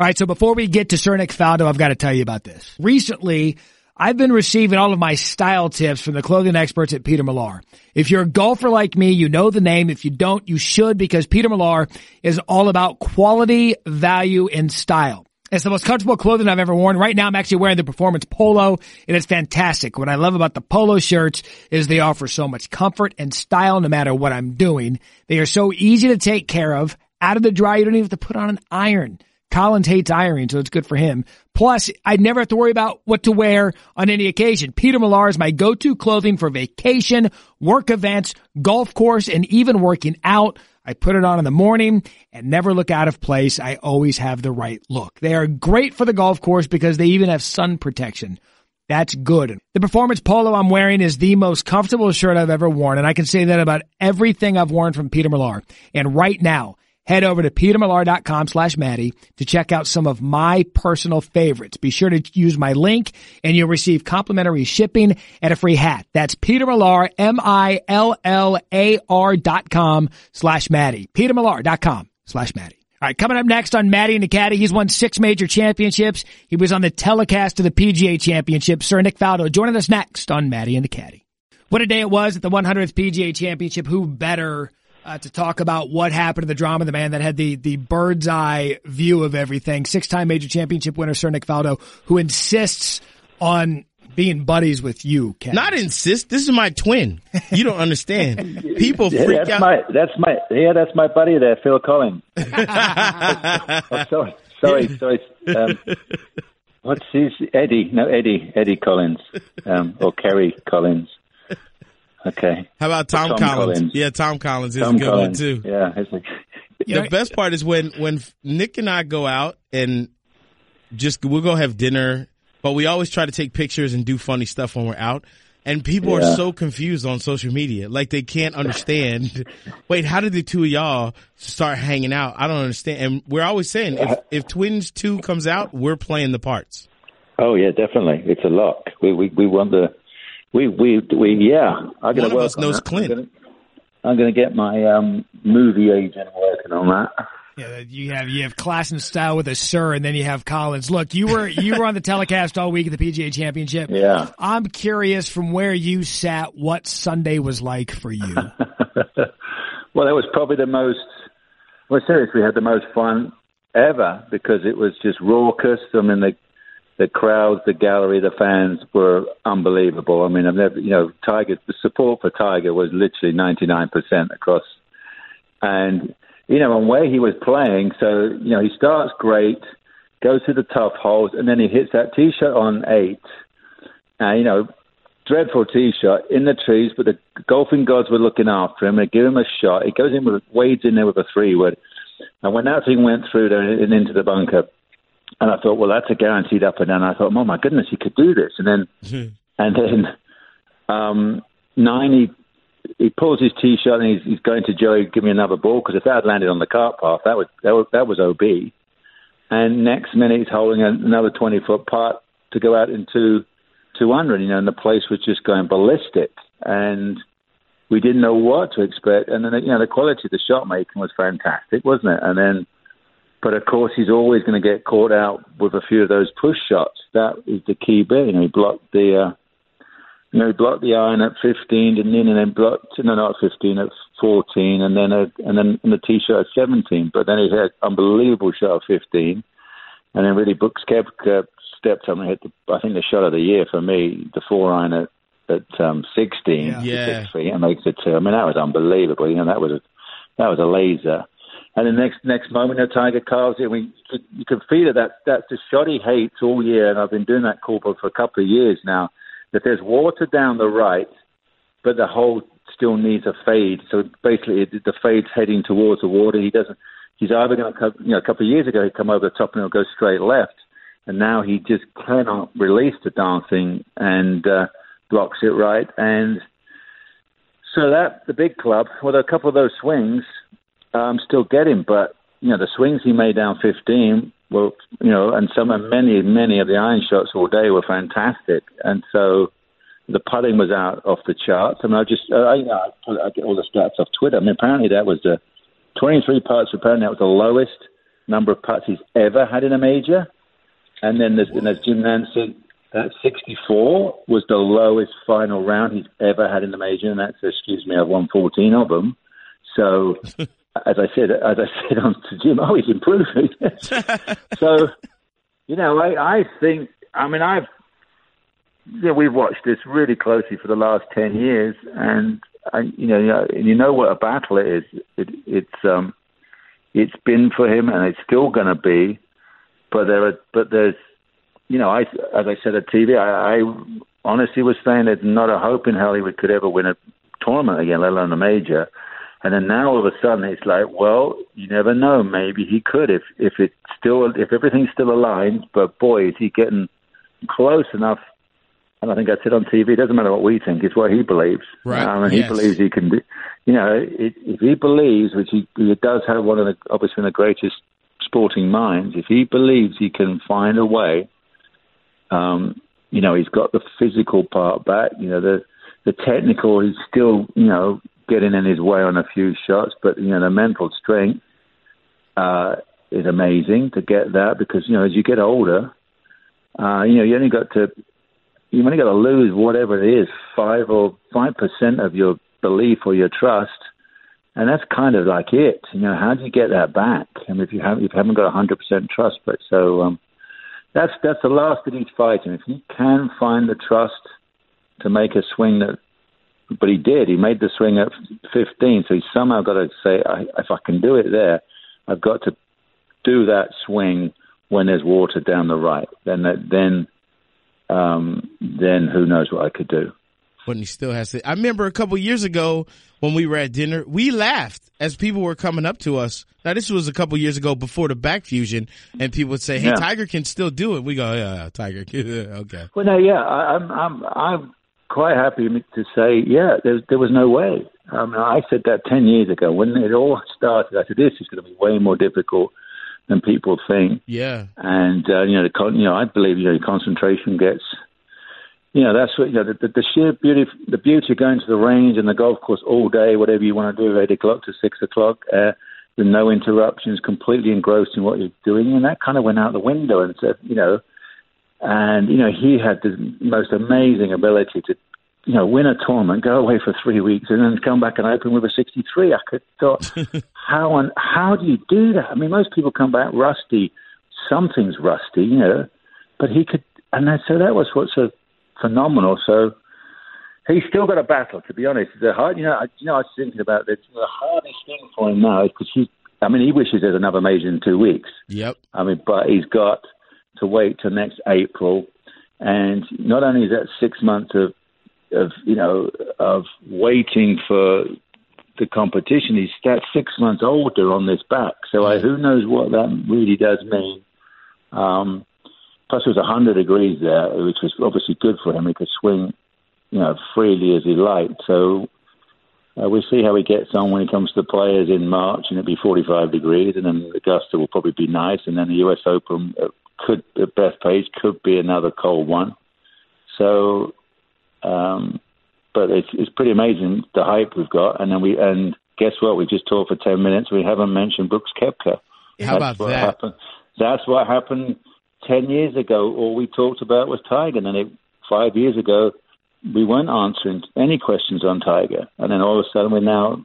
All right. So before we get to Sir Nick Faldo, I've got to tell you about this. Recently, I've been receiving all of my style tips from the clothing experts at Peter Millar. If you're a golfer like me, you know the name. If you don't, you should, because Peter Millar is all about quality, value, and style. It's the most comfortable clothing I've ever worn. Right now, I'm actually wearing the performance polo, and it's fantastic. What I love about the polo shirts is they offer so much comfort and style no matter what I'm doing. They are so easy to take care of. Out of the dryer, you don't even have to put on an iron. Collins hates ironing, so it's good for him. Plus, I'd never have to worry about what to wear on any occasion. Peter Millar is my go-to clothing for vacation, work events, golf course, and even working out. I put it on in the morning and never look out of place. I always have the right look. They are great for the golf course because they even have sun protection. That's good. The performance polo I'm wearing is the most comfortable shirt I've ever worn, and I can say that about everything I've worn from Peter Millar. And right now, head over to petermillar.com/Maddie to check out some of my personal favorites. Be sure to use my link and you'll receive complimentary shipping and a free hat. That's Peter Millar, millar.com/Maddie. petermillar.com/Maddie. All right, coming up next on Maddie and the Caddy, he's won 6 major championships. He was on the telecast of the PGA Championship. Sir Nick Faldo joining us next on Maddie and the Caddy. What a day it was at the 100th PGA Championship. Who better to talk about what happened to the drama, the man that had the bird's eye view of everything, 6-time major championship winner Sir Nick Faldo, who insists on being buddies with you, Ken. Not insist. This is my twin. You don't understand. People freak out. That's my buddy there, Phil Collins. Sorry. What's his Eddie? No, Eddie Collins or Kerry Collins. Okay. How about Tom Collins? Yeah, Tom Collins is a good one, too. Yeah. The best part is when Nick and I go out and we'll go have dinner, but we always try to take pictures and do funny stuff when we're out. And people are so confused on social media. Like, they can't understand. Wait, how did the two of y'all start hanging out? I don't understand. And we're always saying, if Twins 2 comes out, we're playing the parts. Oh, yeah, definitely. It's a lock. We won the... I'm going to work on that. Clint. I'm going to get my movie agent working on that. Yeah, you have class and style with a Sir, and then you have Collins. Look, you were on the telecast all week at the PGA Championship. Yeah, I'm curious from where you sat, what Sunday was like for you. Well, that was probably the most. Well, seriously, we had the most fun ever because it was just raucous. I mean, the crowds, the gallery, the fans were unbelievable. I mean, I've never, Tiger, the support for Tiger was literally 99% across. And, on where he was playing, so, he starts great, goes to the tough holes, and then he hits that tee shot on 8. And, dreadful tee shot in the trees, but the golfing gods were looking after him. They give him a shot. He goes in wades in there with a 3-wood. And when that thing went through there and into the bunker, and I thought, well, that's a guaranteed up and down. I thought, oh, my goodness, he could do this. And then, nine, he pulls his tee shot and he's going to Joey, give me another ball, because if that had landed on the cart path, that was OB. And next minute, he's holding another 20-foot putt to go out into 200. And the place was just going ballistic, and we didn't know what to expect. And then, the quality of the shot making was fantastic, wasn't it? And then. But, of course, he's always going to get caught out with a few of those push shots. That is the key bit. He blocked the he blocked the iron at 15, didn't he? And then at 14, and then the tee shot at 17. But then he had an unbelievable shot at 15. And then really Brooks Koepka stepped up and hit, I think, the shot of the year for me, the 4-iron at at 16 to 6 feet and makes it 2. I mean, that was unbelievable. You know, that was a laser. And the next moment, the Tiger carves it. I mean, you can feel it. That's the shot he hates all year, and I've been doing that call for a couple of years now, that there's water down the right, but the hole still needs a fade. So basically, the fade's heading towards the water. He doesn't. He's either going to, you know, a couple of years ago, he'd come over the top and he'll go straight left. And now he just cannot release the dancing and blocks it right. And so that, the big club, with a couple of those swings, still get him. But, you know, the swings he made down 15 were, you know, and many of the iron shots all day were fantastic. And so the putting was out off the charts. I mean, I get all the stats off Twitter. I mean, apparently that was the 23 putts. Apparently that was the lowest number of putts he's ever had in a major. And then there's Jim Nance, 64 was the lowest final round he's ever had in the major, and that's, excuse me, I've won 14 of them. So, as I said to Jim, oh, he's improving. So, you know, I think, I mean, we've watched this really closely for the last 10 years, and you know what a battle it is. It's been for him, and it's still going to be. But there's, you know, as I said at TV, I honestly was saying there's not a hope in hell he could ever win a tournament again, let alone a major. And then now all of a sudden it's like, well, you never know. Maybe he could if everything's still aligned. But boy, is he getting close enough. And I think I said on TV, it doesn't matter what we think; it's what he believes. Right? He believes he can do. You know, if he believes, which he does have obviously one of the greatest sporting minds, if he believes he can find a way, you know, he's got the physical part back, you know, the technical is still, you know, getting in his way on a few shots, but, you know, the mental strength is amazing to get that, because, you know, as you get older, you know, you've only got to lose whatever it is, 5% of your belief or your trust. And that's kind of like it. You know, how do you get that back? I mean, if you haven't got 100% trust, but so that's the last that he's fighting. If he can find the trust to make a swing that, but he did. He made the swing at 15, so he's somehow got to say, if I can do it there, I've got to do that swing when there's water down the right. Then who knows what I could do. But he still has to. I remember a couple years ago when we were at dinner, we laughed as people were coming up to us. Now, this was a couple years ago before the back fusion, and people would say, "Hey, Tiger can still do it." We go, "Yeah, Tiger, okay." Well, no, yeah, I'm quite happy to say, yeah, there was no way. I mean, I said that 10 years ago when it all started. I said this is going to be way more difficult than people think. Yeah, and I believe concentration gets. You know, that's what, you know, the sheer beauty of going to the range and the golf course all day, whatever you want to do, 8 o'clock to 6 o'clock, with no interruptions, completely engrossed in what you're doing. And that kind of went out the window and said, you know, and, you know, he had the most amazing ability to, you know, win a tournament, go away for 3 weeks and then come back and open with a 63. I could thought, how do you do that? I mean, most people come back rusty. Something's rusty, you know, but he could, and so that was what's so phenomenal. So he's still got a battle, to be honest. The hard, I was thinking about this. The hardest thing for him now is because he wishes there's another major in 2 weeks. Yep. I mean, but he's got to wait till next April, and not only is that 6 months of waiting for the competition, he's that 6 months older on this back. So who knows what that really does mean. Plus, it was 100 degrees there, which was obviously good for him. He could swing, you know, freely as he liked. So we'll see how he gets on when it comes to the Players in March, and it'll be 45 degrees, and then Augusta will probably be nice, and then the U.S. Open could, at Bethpage, could be another cold one. So, but it's pretty amazing the hype we've got. And then guess what? We just talked for 10 minutes. We haven't mentioned Brooks Koepka. How about that? That's what happened. 10 years ago, all we talked about was Tiger. And then 5 years ago, we weren't answering any questions on Tiger. And then all of a sudden, we're now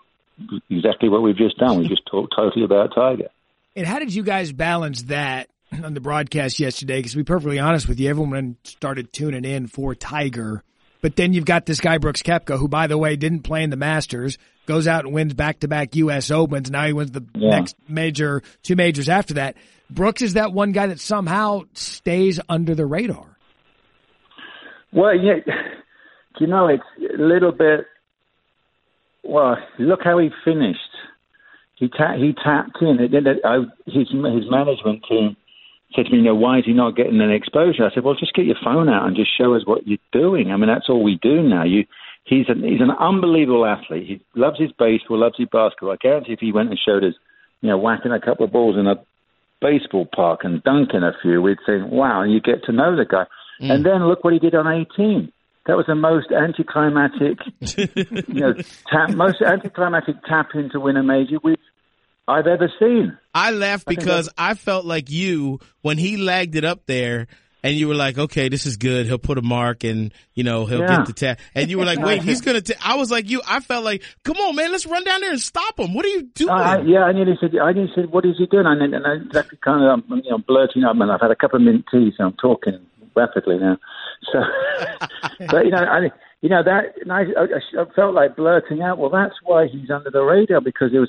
exactly what we've just done. We just talked totally about Tiger. And how did you guys balance that on the broadcast yesterday? Because to be perfectly honest with you, everyone started tuning in for Tiger But then you've got this guy, Brooks Koepka, who, by the way, didn't play in the Masters, goes out and wins back-to-back U.S. Opens. Now he wins the next major, two majors after that. Brooks is that one guy that somehow stays under the radar. Well, yeah, you know, it's a little bit, well, look how he finished. He tapped in. His management team said to me, you know, why is he not getting an exposure? I said, well, just get your phone out and just show us what you're doing. I mean, that's all we do now. He's an unbelievable athlete. He loves his baseball, loves his basketball. I guarantee if he went and showed us, you know, whacking a couple of balls in a baseball park and dunking a few, we'd say, wow, you get to know the guy. Mm. And then look what he did on 18. That was the most anticlimactic, tap in to win a major I've ever seen. I laughed because I felt like you when he lagged it up there, and you were like, "Okay, this is good. He'll put a mark, and you know he'll get the tap." And you were like, "Wait, he's gonna." I was like, "You." I felt like, "Come on, man, let's run down there and stop him. What are you doing?" I nearly said, "What is he doing?" I'm blurting up, and I've had a couple of mint tea, so I'm talking rapidly now. So, but I felt like blurting out. Well, that's why he's under the radar, because there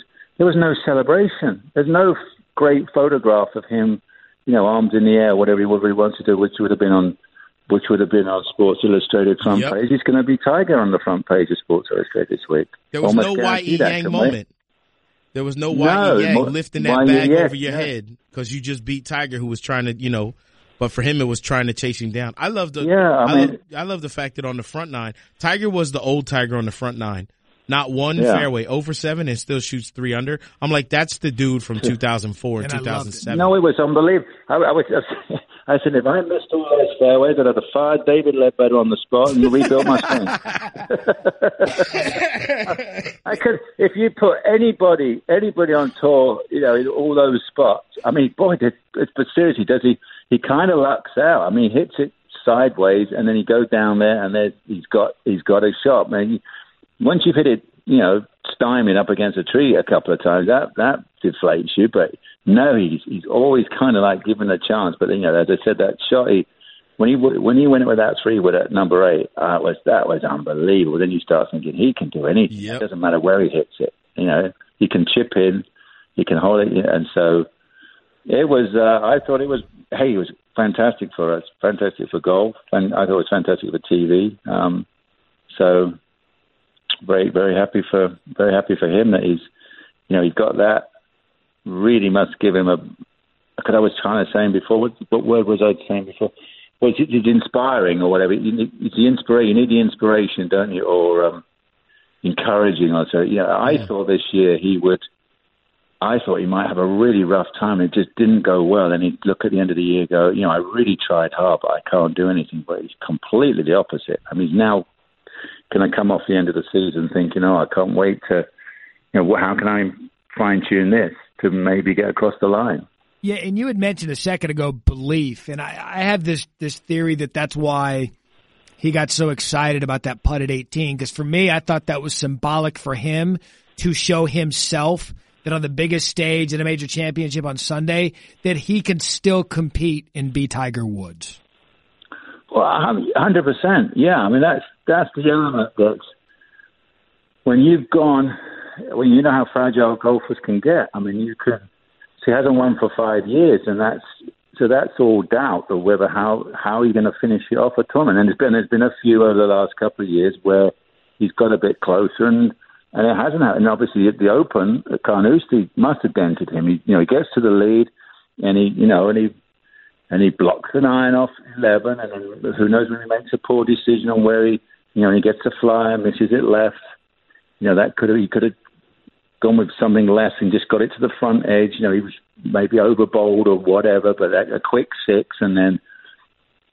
was no celebration. There's no great photograph of him, you know, arms in the air, whatever he wants to do, which would have been on Sports Illustrated front page. He's going to be Tiger on the front page of Sports Illustrated this week. There was no Y.E. Yang moment. There was no Y.E. Yang lifting that bag over your head because you just beat Tiger, who was trying to, you know. But for him, it was trying to chase him down. I love the fact that on the front nine, Tiger was the old Tiger on the front nine. Not one fairway, 0 for 7, and still shoots 3 under. I'm like, that's the dude from 2004 and 2007. No, it was unbelievable. I said, if I missed all those fairways, I'd have fired David Ledbetter on the spot and rebuilt my swing. I could, if you put anybody on tour, you know, in all those spots. I mean, boy, but seriously, does he? He kind of lucks out. I mean, he hits it sideways, and then he goes down there, and he's got a shot. Man, once you've hit it, you know, stymieing up against a tree a couple of times, that deflates you. But no, he's always kind of like given a chance. But you know, as I said, that shot when he went with that three wood at number 8, that was unbelievable. Then you start thinking he can do anything. Yep. It doesn't matter where he hits it. You know, he can chip in, he can hold it, and so. It was. I thought it was. Hey, it was fantastic for us. Fantastic for golf, and I thought it was fantastic for TV. So very, very happy for him that he's, you know, he got that. Really must give him a. Because I was trying to say before. What word was I saying before? Well, it's inspiring or whatever. It's the inspiration. You need the inspiration, don't you? Or encouraging or so. You know, I thought this year he would. I thought he might have a really rough time. It just didn't go well. And he'd look at the end of the year and go, you know, I really tried hard, but I can't do anything. But it's completely the opposite. I mean, now can I come off the end of the season thinking, oh, I can't wait to, you know, how can I fine-tune this to maybe get across the line? Yeah, and you had mentioned a second ago belief. And I have this theory that that's why he got so excited about that putt at 18. Because for me, I thought that was symbolic for him to show himself that on the biggest stage in a major championship on Sunday, that he can still compete and be Tiger Woods. Well, 100%. Yeah, I mean, that's the element that when you've gone, when you know how fragile golfers can get, I mean, you could, so he hasn't won for 5 years, and that's all doubt of whether, how are you going to finish it off a tournament? And there's been a few over the last couple of years where he's got a bit closer, and it hasn't happened. And obviously, at the Open, Carnoustie must have dented him. He, you know, he gets to the lead, and he blocks an iron off 11, and then who knows when he makes a poor decision on where he, you know, he gets a fly and misses it left. You know, he could have gone with something less and just got it to the front edge. You know, he was maybe over bowled or whatever, but a quick six, and then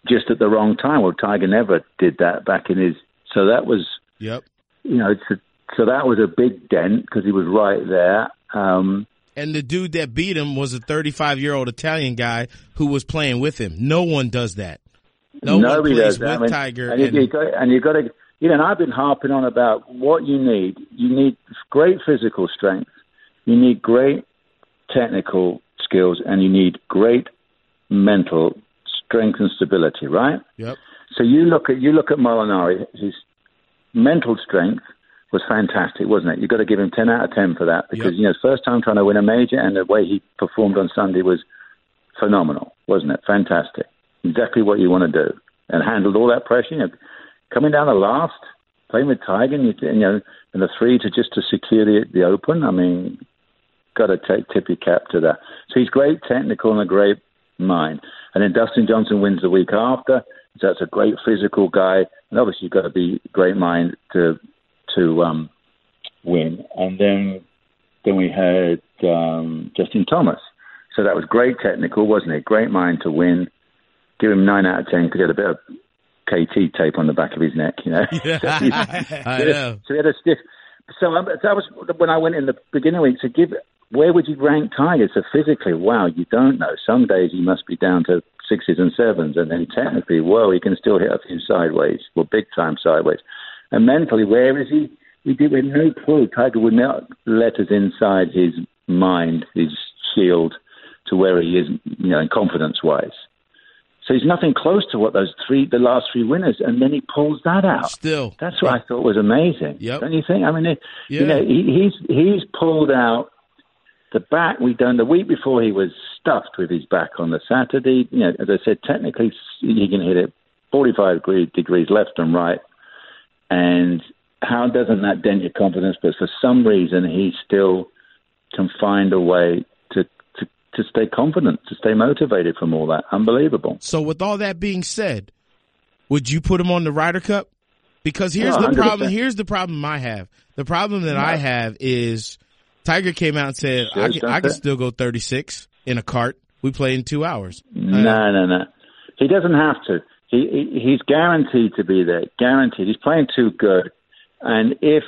just at the wrong time. Well, Tiger never did that back in his. So that was, you know, So that was a big dent because he was right there. And the dude that beat him was a 35-year-old Italian guy who was playing with him. No one does that. Nobody does that. I mean, Tiger. And you've got to, you know, and I've been harping on about what you need. You need great physical strength. You need great technical skills. And you need great mental strength and stability, right? Yep. So you look at Molinari. His mental strength was fantastic, wasn't it? You've got to give him 10 out of 10 for that, because, yep, first time trying to win a major, and the way he performed on Sunday was phenomenal, wasn't it? Fantastic. Exactly what you want to do. And handled all that pressure. Coming down the last, playing with Tiger, and the three to secure the Open. I mean, got to tip your cap to that. So he's great technical and a great mind. And then Dustin Johnson wins the week after. So that's a great physical guy. And obviously you've got to be great mind to win. And then we had Justin Thomas. So that was great technical, wasn't it? Great mind to win. Give him 9 out of 10 because he had a bit of KT tape on the back of his neck, Yeah, I know. So he had a stiff. So that was when I went in the beginning week. So where would you rank Tiger? So physically, wow, you don't know. Some days he must be down to 6s and 7s, and then technically, whoa, he can still hit a few sideways, well, big time sideways. And mentally, where is he? We had no clue. Tiger would not let us inside his mind, his shield, to where he is, in confidence-wise. So he's nothing close to what the last three winners, and then he pulls that out. Still, that's what I thought was amazing. Yep. Don't you think? I mean, he's pulled out the back. We done the week before. He was stuffed with his back on the Saturday. As I said, technically he can hit it 45 degrees left and right. And how doesn't that dent your confidence? But for some reason, he still can find a way to stay confident, to stay motivated from all that. Unbelievable. So with all that being said, would you put him on the Ryder Cup? Because the problem. Here's the problem I have. The problem that I have is Tiger came out and said, I can still go 36 in a cart. We play in 2 hours. No. He doesn't have to. He's guaranteed to be there. Guaranteed. He's playing too good. And if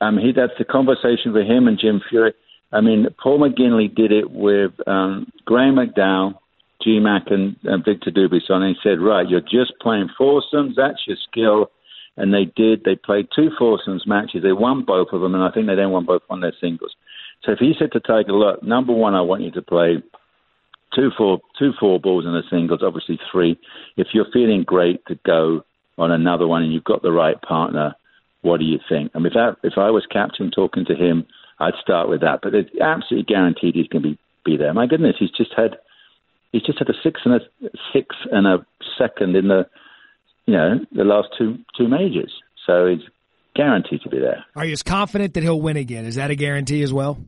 that's the conversation with him and Jim Furyk. I mean, Paul McGinley did it with Graham McDowell, G. Mac, and Victor Dubuisson. And he said, right, you're just playing foursomes. That's your skill. And they did. They played 2 foursomes matches. They won both of them, and I think they then won both on their singles. So if he said to Tiger, look, number one, I want you to play two four balls in the singles, obviously 3. If you're feeling great to go on another one and you've got the right partner, what do you think? I mean, if I was captain talking to him, I'd start with that, but it's absolutely guaranteed he's going to be there. My goodness, he's just had a sixth and a second in the last two majors, so he's guaranteed to be there. Are you as confident that he'll win again? Is that a guarantee as well?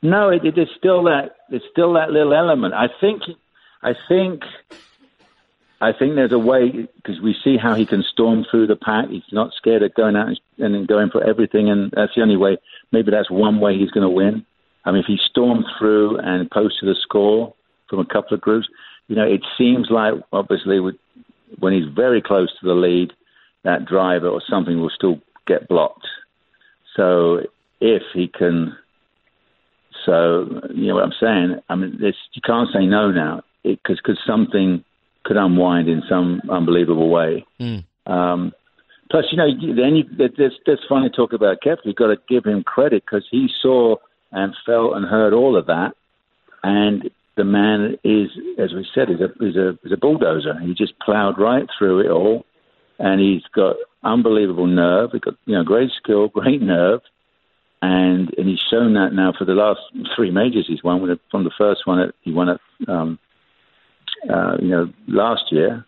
No, it's still that little element. I think there's a way, because we see how he can storm through the pack. He's not scared of going out and going for everything, and that's the only way. Maybe that's one way he's going to win. I mean, if he stormed through and posted a score from a couple of groups, it seems like, obviously, when he's very close to the lead, that driver or something will still get blocked. So if he can... So, you know what I'm saying? I mean, you can't say no now, because something... could unwind in some unbelievable way. Plus, then there's funny talk about Koepka. You've got to give him credit, because he saw and felt and heard all of that. And the man is, as we said, is a bulldozer. He just plowed right through it all, and he's got unbelievable nerve. He's got great skill, great nerve, and he's shown that now for the last 3 majors he's won. From the first one he won at. Last year,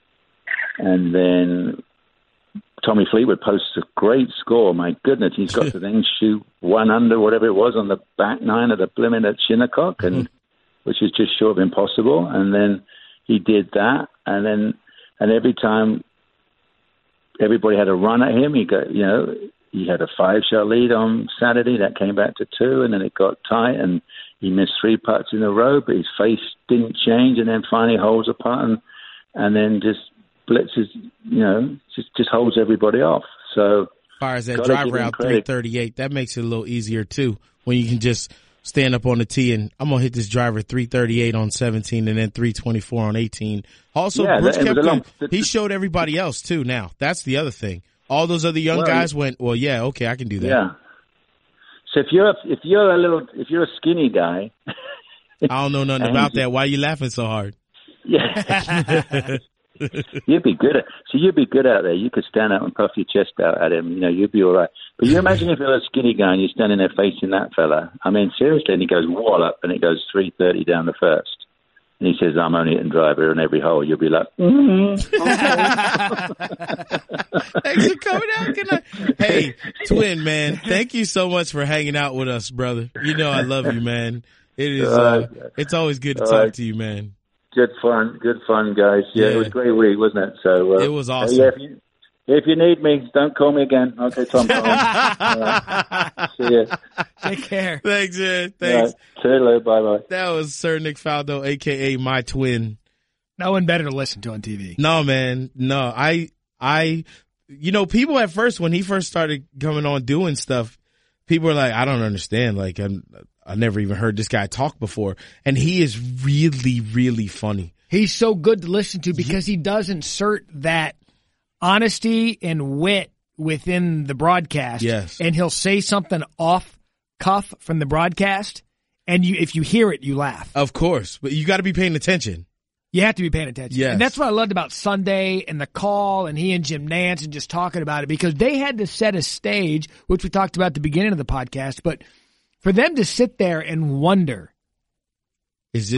and then Tommy Fleetwood posts a great score. My goodness, he's got to then shoot one under, whatever it was, on the back nine of the blimmin' at Shinnecock, which is just short of impossible. And then he did that, and every time everybody had a run at him, he had a 5-shot lead on Saturday that came back to 2, and then it got tight, and he missed 3 putts in a row, but his face didn't change, and then finally holds a putt and then just blitzes, just holds everybody off. So, as far as that driver out 338, that makes it a little easier too, when you can just stand up on the tee and I'm gonna hit this driver 338 on 17 and then 324 on 18. Also, Brooks Koepka, he showed everybody else too. Now that's the other thing. All those other young guys went, well, yeah, okay, I can do that. Yeah. So if you're a skinny guy, I don't know nothing about that. Why are you laughing so hard? Yeah. You'd be good at. So you'd be good out there. You could stand up and puff your chest out at him. You know, you'd be all right. But you imagine if you're a skinny guy and you're standing there facing that fella. I mean, seriously. And he goes wallop, and it goes 330 down the first. And he says, I'm only hitting driver in every hole. You'll be like, okay. Thanks for coming out. Hey, Twin, man, thank you so much for hanging out with us, brother. You know I love you, man. It is. It's always good to talk to you, man. Good fun, guys. Yeah, it was a great week, wasn't it? So it was awesome. Yeah, if you need me, don't call me again. Okay, Tom. See you. Take care. Thanks, man. Thanks. See you later. Bye. That was Sir Nick Faldo, aka My Twin. No one better to listen to on TV. No, man. No, I, you know, people at first when he first started coming on doing stuff, people were like, I don't understand. Like, I never even heard this guy talk before. And he is really, really funny. He's so good to listen to because he does insert that honesty and wit within the broadcast. Yes. And he'll say something off cuff from the broadcast. And if you hear it, you laugh. Of course. But you got to be paying attention. You have to be paying attention. Yes. And that's what I loved about Sunday and the call and he and Jim Nance and just talking about it. Because they had to set a stage, which we talked about at the beginning of the podcast. But for them to sit there and wonder,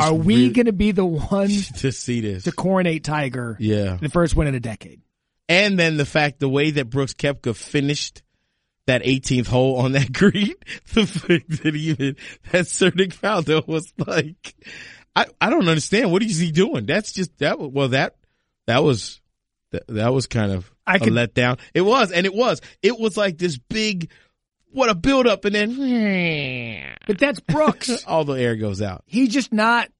are we going to be the ones to see this, to coronate Tiger? Yeah, the first win in a decade. And then the way that Brooks Koepka finished that 18th hole on that green, the fact that even that Sir Nick Faldo was like, I don't understand. What is he doing? That's just that. Well, that was kind of a letdown. It was like this big. What a build-up, and then... But that's Brooks. All the air goes out. He's not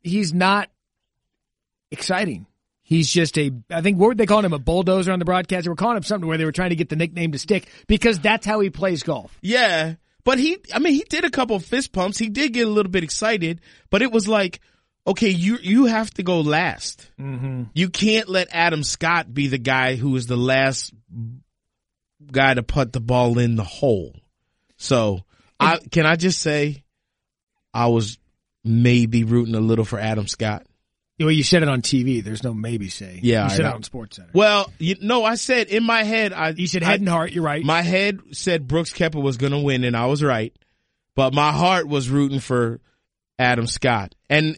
exciting. He's just I think, what were they calling him, a bulldozer on the broadcast? They were calling him something where they were trying to get the nickname to stick because that's how he plays golf. Yeah, but he did a couple of fist pumps. He did get a little bit excited, but it was like, okay, you have to go last. Mm-hmm. You can't let Adam Scott be the guy who is the last guy to putt the ball in the hole. So, can I just say I was maybe rooting a little for Adam Scott? Well, you said it on TV. There's no maybe say. Yeah, you said it on SportsCenter. Well, I said in my head. You said head and heart. You're right. My head said Brooks Koepka was going to win, and I was right. But my heart was rooting for Adam Scott. And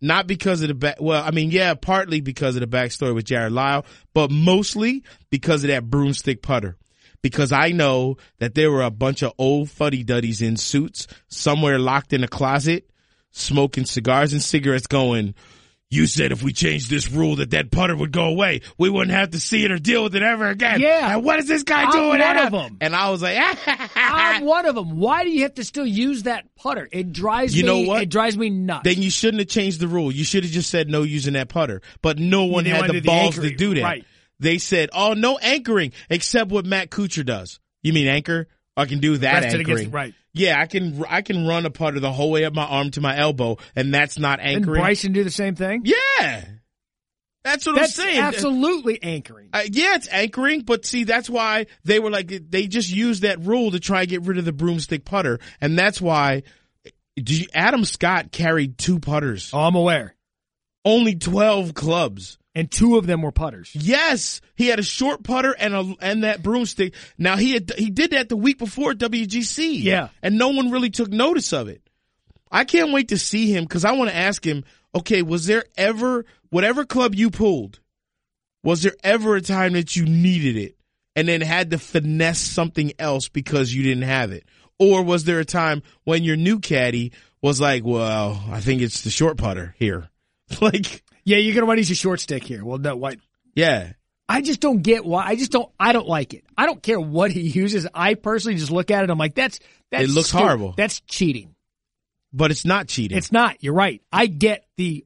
not because of the back. Well, I mean, yeah, partly because of the backstory with Jarrett Lyle, but mostly because of that broomstick putter. Because I know that there were a bunch of old fuddy-duddies in suits somewhere locked in a closet smoking cigars and cigarettes going, you said if we changed this rule that putter would go away. We wouldn't have to see it or deal with it ever again. Yeah. And what is this guy doing? I'm one of them. And I was like, I'm one of them. Why do you have to still use that putter? It drives It drives me nuts. Then you shouldn't have changed the rule. You should have just said no using that putter. But no one had the balls to do that. Right. They said, oh, no anchoring, except what Matt Kuchar does. You mean anchor? I can do that anchoring. Right. Yeah, I can run a putter the whole way up my arm to my elbow, and that's not anchoring. Didn't Bryson do the same thing? Yeah. That's I'm saying. That's absolutely anchoring. Yeah, it's anchoring, but see, that's why they were like, they just used that rule to try and get rid of the broomstick putter, and that's why Adam Scott carried two putters. Oh, I'm aware. Only 12 clubs. And two of them were putters. Yes, he had a short putter and that broomstick. Now he did that the week before at WGC. Yeah, and no one really took notice of it. I can't wait to see him because I want to ask him. Okay, was there ever whatever club you pulled? Was there ever a time that you needed it and then had to finesse something else because you didn't have it, or was there a time when your new caddy was like, "Well, I think it's the short putter here," like. Yeah, you're going to want to use your short stick here. Well, no, what? Yeah. I just don't get why. I don't like it. I don't care what he uses. I personally just look at it. I'm like, that's it looks horrible. That's cheating. But it's not cheating. It's not. You're right. I get the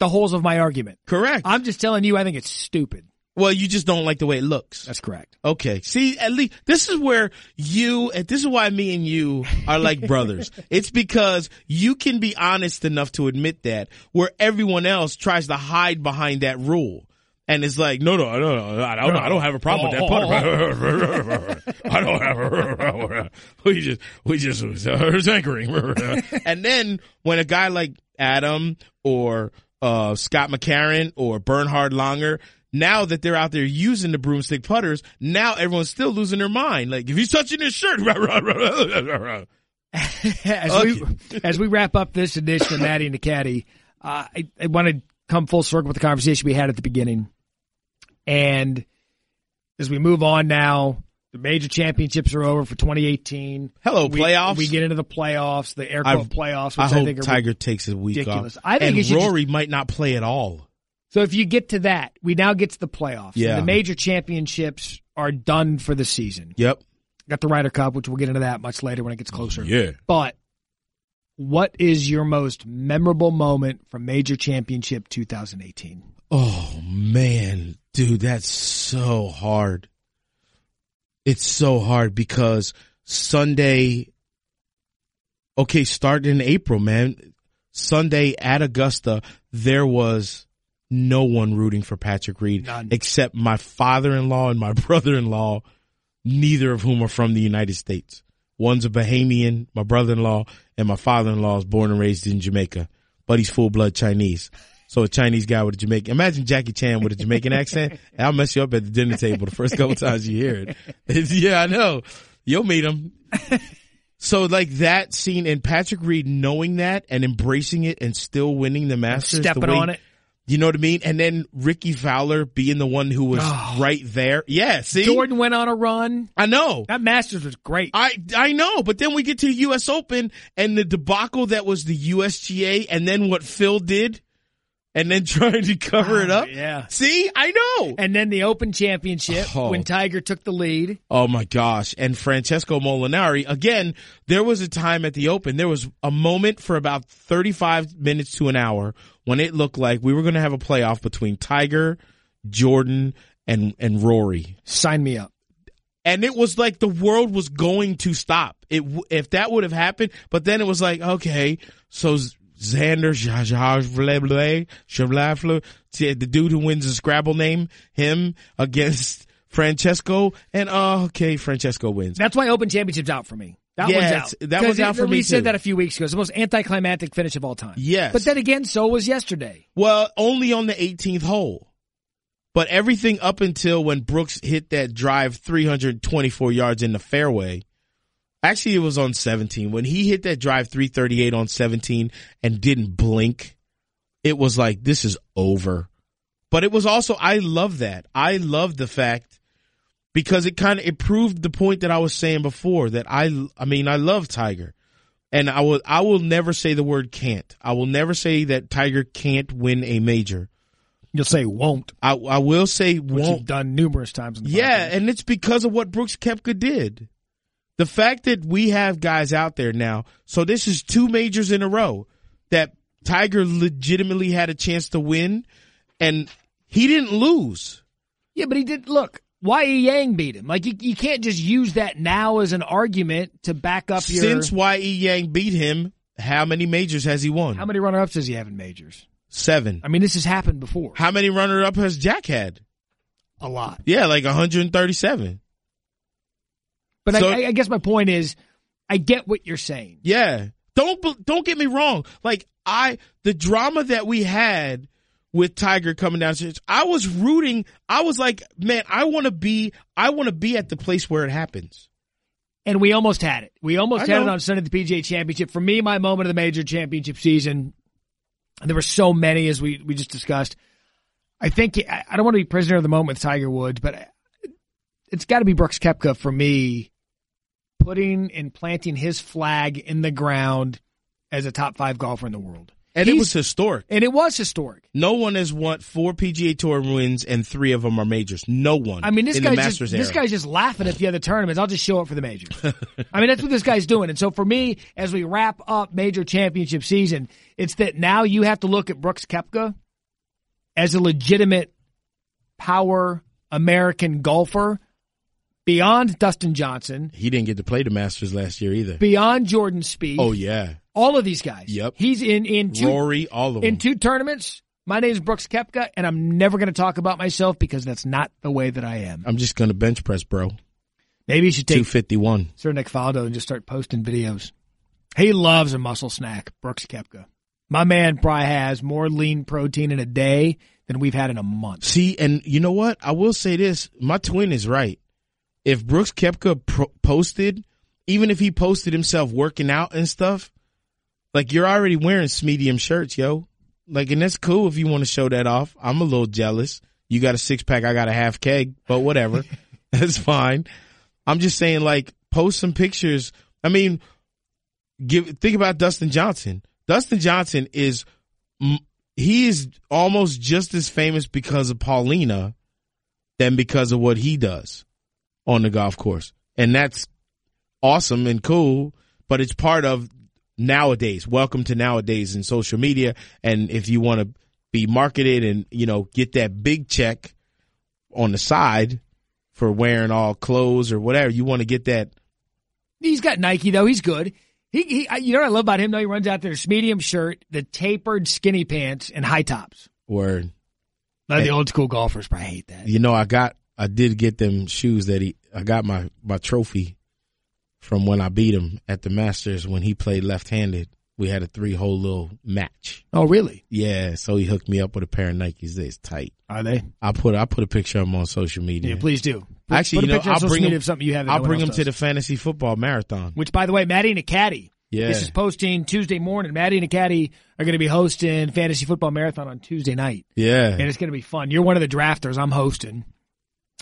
holes of my argument. Correct. I'm just telling you, I think it's stupid. Well, you just don't like the way it looks. That's correct. Okay. See, at least this is where this is why me and you are like brothers. It's because you can be honest enough to admit that where everyone else tries to hide behind that rule. And it's like, no, I don't have a problem with that putter. I don't have a problem. We just was anchoring. And then when a guy like Adam or Scott McCarron or Bernhard Langer now that they're out there using the broomstick putters, now everyone's still losing their mind. Like, if he's touching his shirt, as we wrap up this edition of Maddie and the Caddy, I want to come full circle with the conversation we had at the beginning. And as we move on now, the major championships are over for 2018. Hello, playoffs. We get into the playoffs, the air quote playoffs, which I think are Tiger takes a week ridiculous. Off. I think and Rory might not play at all. So if you get to that, we now get to the playoffs. Yeah. The major championships are done for the season. Yep. Got the Ryder Cup, which we'll get into that much later when it gets closer. Yeah. But what is your most memorable moment from major championship 2018? Oh, man. Dude, that's so hard. It's so hard because Sunday, okay, starting in April, man, Sunday at Augusta, there was no one rooting for Patrick Reed. None. Except my father-in-law and my brother-in-law, neither of whom are from the United States. One's a Bahamian, my brother-in-law, and my father-in-law is born and raised in Jamaica, but he's full-blood Chinese. So a Chinese guy with a Jamaican, imagine Jackie Chan with a Jamaican accent. I'll mess you up at the dinner table the first couple times you hear it. It's, yeah, I know. You'll meet him. So like that scene and Patrick Reed knowing that and embracing it and still winning the Masters. Stepping on it. You know what I mean? And then Ricky Fowler being the one who was right there. Yeah, see? Jordan went on a run. I know. That Masters was great. I know, but then we get to the U.S. Open and the debacle that was the USGA and then what Phil did. And then trying to cover it up. Yeah. See, I know. And then the Open Championship when Tiger took the lead. Oh, my gosh. And Francesco Molinari. Again, there was a time at the Open. There was a moment for about 35 minutes to an hour when it looked like we were going to have a playoff between Tiger, Jordan, and Rory. Sign me up. And it was like the world was going to stop if that would have happened. But then it was like, okay, so Xander, the dude who wins the Scrabble name, him against Francesco, and Francesco wins. That's why Open Championship's out for me. That one's out. That was out for me, too. We said that a few weeks ago. It's the most anticlimactic finish of all time. Yes. But then again, so was yesterday. Well, only on the 18th hole. But everything up until when Brooks hit that drive 324 yards in the fairway. Actually, it was on 17. When he hit that drive 338 on 17 and didn't blink, it was like, this is over. But it was also, I love that. I love the fact because it proved the point that I was saying before that I love Tiger. And I will never say the word can't. I will never say that Tiger can't win a major. You'll say won't. I will say won't. Which you've done numerous times in the podcast. And it's because of what Brooks Koepka did. The fact that we have guys out there now, so this is two majors in a row that Tiger legitimately had a chance to win, and he didn't lose. Yeah, but he did. Look, Y.E. Yang beat him. Like, you can't just use that now as an argument to back up your... Since Y.E. Yang beat him, how many majors has he won? How many runner-ups does he have in majors? 7. I mean, this has happened before. How many runner-up has Jack had? A lot. Yeah, like 137. But so, I guess my point is, I get what you're saying. Yeah. Don't get me wrong. Like, the drama that we had with Tiger coming down, I was rooting. I was like, man, I want to be at the place where it happens. And we almost had it. We almost had it on Sunday at the PGA Championship. For me, my moment of the major championship season, there were so many as we just discussed. I think, I don't want to be prisoner of the moment with Tiger Woods, but it's got to be Brooks Koepka for me. Putting and planting his flag in the ground as a top 5 golfer in the world. And it was historic. And it was historic. No one has won 4 PGA Tour wins and 3 of them are majors. No one. I mean, this guy's just laughing at the other tournaments. I'll just show up for the majors. I mean, that's what this guy's doing. And so for me, as we wrap up major championship season, it's that now you have to look at Brooks Koepka as a legitimate power American golfer. Beyond Dustin Johnson. He didn't get to play the Masters last year either. Beyond Jordan Spieth. Oh, yeah. All of these guys. Yep. He's in two. Rory, all of them. In 2 tournaments. My name is Brooks Koepka, and I'm never going to talk about myself because that's not the way that I am. I'm just going to bench press, bro. Maybe you should take 251. Sir Nick Faldo and just start posting videos. He loves a muscle snack, Brooks Koepka. My man probably has more lean protein in a day than we've had in a month. See, and you know what? I will say this. My twin is right. If Brooks Koepka posted, even if he posted himself working out and stuff, like, you're already wearing medium shirts, yo. Like, and that's cool if you want to show that off. I'm a little jealous. You got a six-pack, I got a half keg, but whatever. That's fine. I'm just saying, like, post some pictures. I mean, think about Dustin Johnson. Dustin Johnson is almost just as famous because of Paulina than because of what he does on the golf course. And that's awesome and cool, but it's part of nowadays. Welcome to nowadays in social media. And if you want to be marketed and, you know, get that big check on the side for wearing all clothes or whatever, you want to get that. He's got Nike, though. He's good. He you know what I love about him, though? He runs out there in his medium shirt, the tapered skinny pants, and high tops. Word. Like the old school golfers probably hate that. You know, I did get them shoes that I got my trophy from when I beat him at the Masters when he played left-handed. We had a 3-hole little match. Oh, really? Yeah, so he hooked me up with a pair of Nikes. They're tight. Are they? I put a picture of them on social media. Yeah, please do. Actually, you know, I'll bring them to the fantasy football marathon. Which, by the way, Maddie and a caddy. Yeah. This is posting Tuesday morning. Maddie and a caddy are going to be hosting fantasy football marathon on Tuesday night. Yeah. And it's going to be fun. You're one of the drafters. I'm hosting.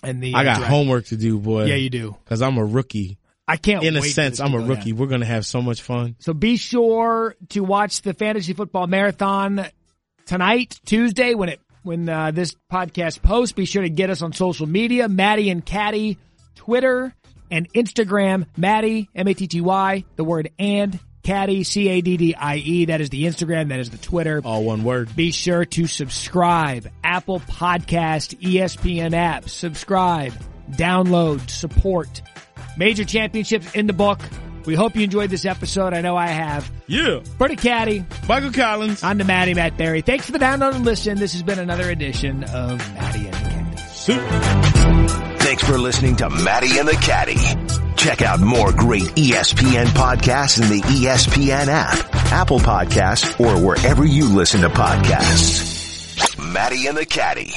And I got homework to do, boy. Yeah, you do. Because I'm a rookie. I can't wait. In a sense, I'm a rookie. We're going to have so much fun. So be sure to watch the Fantasy Football Marathon tonight, Tuesday, when this podcast posts. Be sure to get us on social media, Maddie and Caddy, Twitter and Instagram, Maddie, M-A-T-T-Y, the word and, Caddy, C-A-D-D-I-E. That is the Instagram. That is the Twitter. All one word. Be sure to subscribe. Apple Podcast, ESPN app. Subscribe, download, support. Major championships in the book. We hope you enjoyed this episode. I know I have. Yeah. For the caddy, Michael Collins. I'm the Maddie, Matt Barry. Thanks for the download and listen. This has been another edition of Maddie and the Caddy. Thanks for listening to Maddie and the Caddy. Check out more great ESPN podcasts in the ESPN app, Apple Podcasts, or wherever you listen to podcasts. Maddie and the Caddy.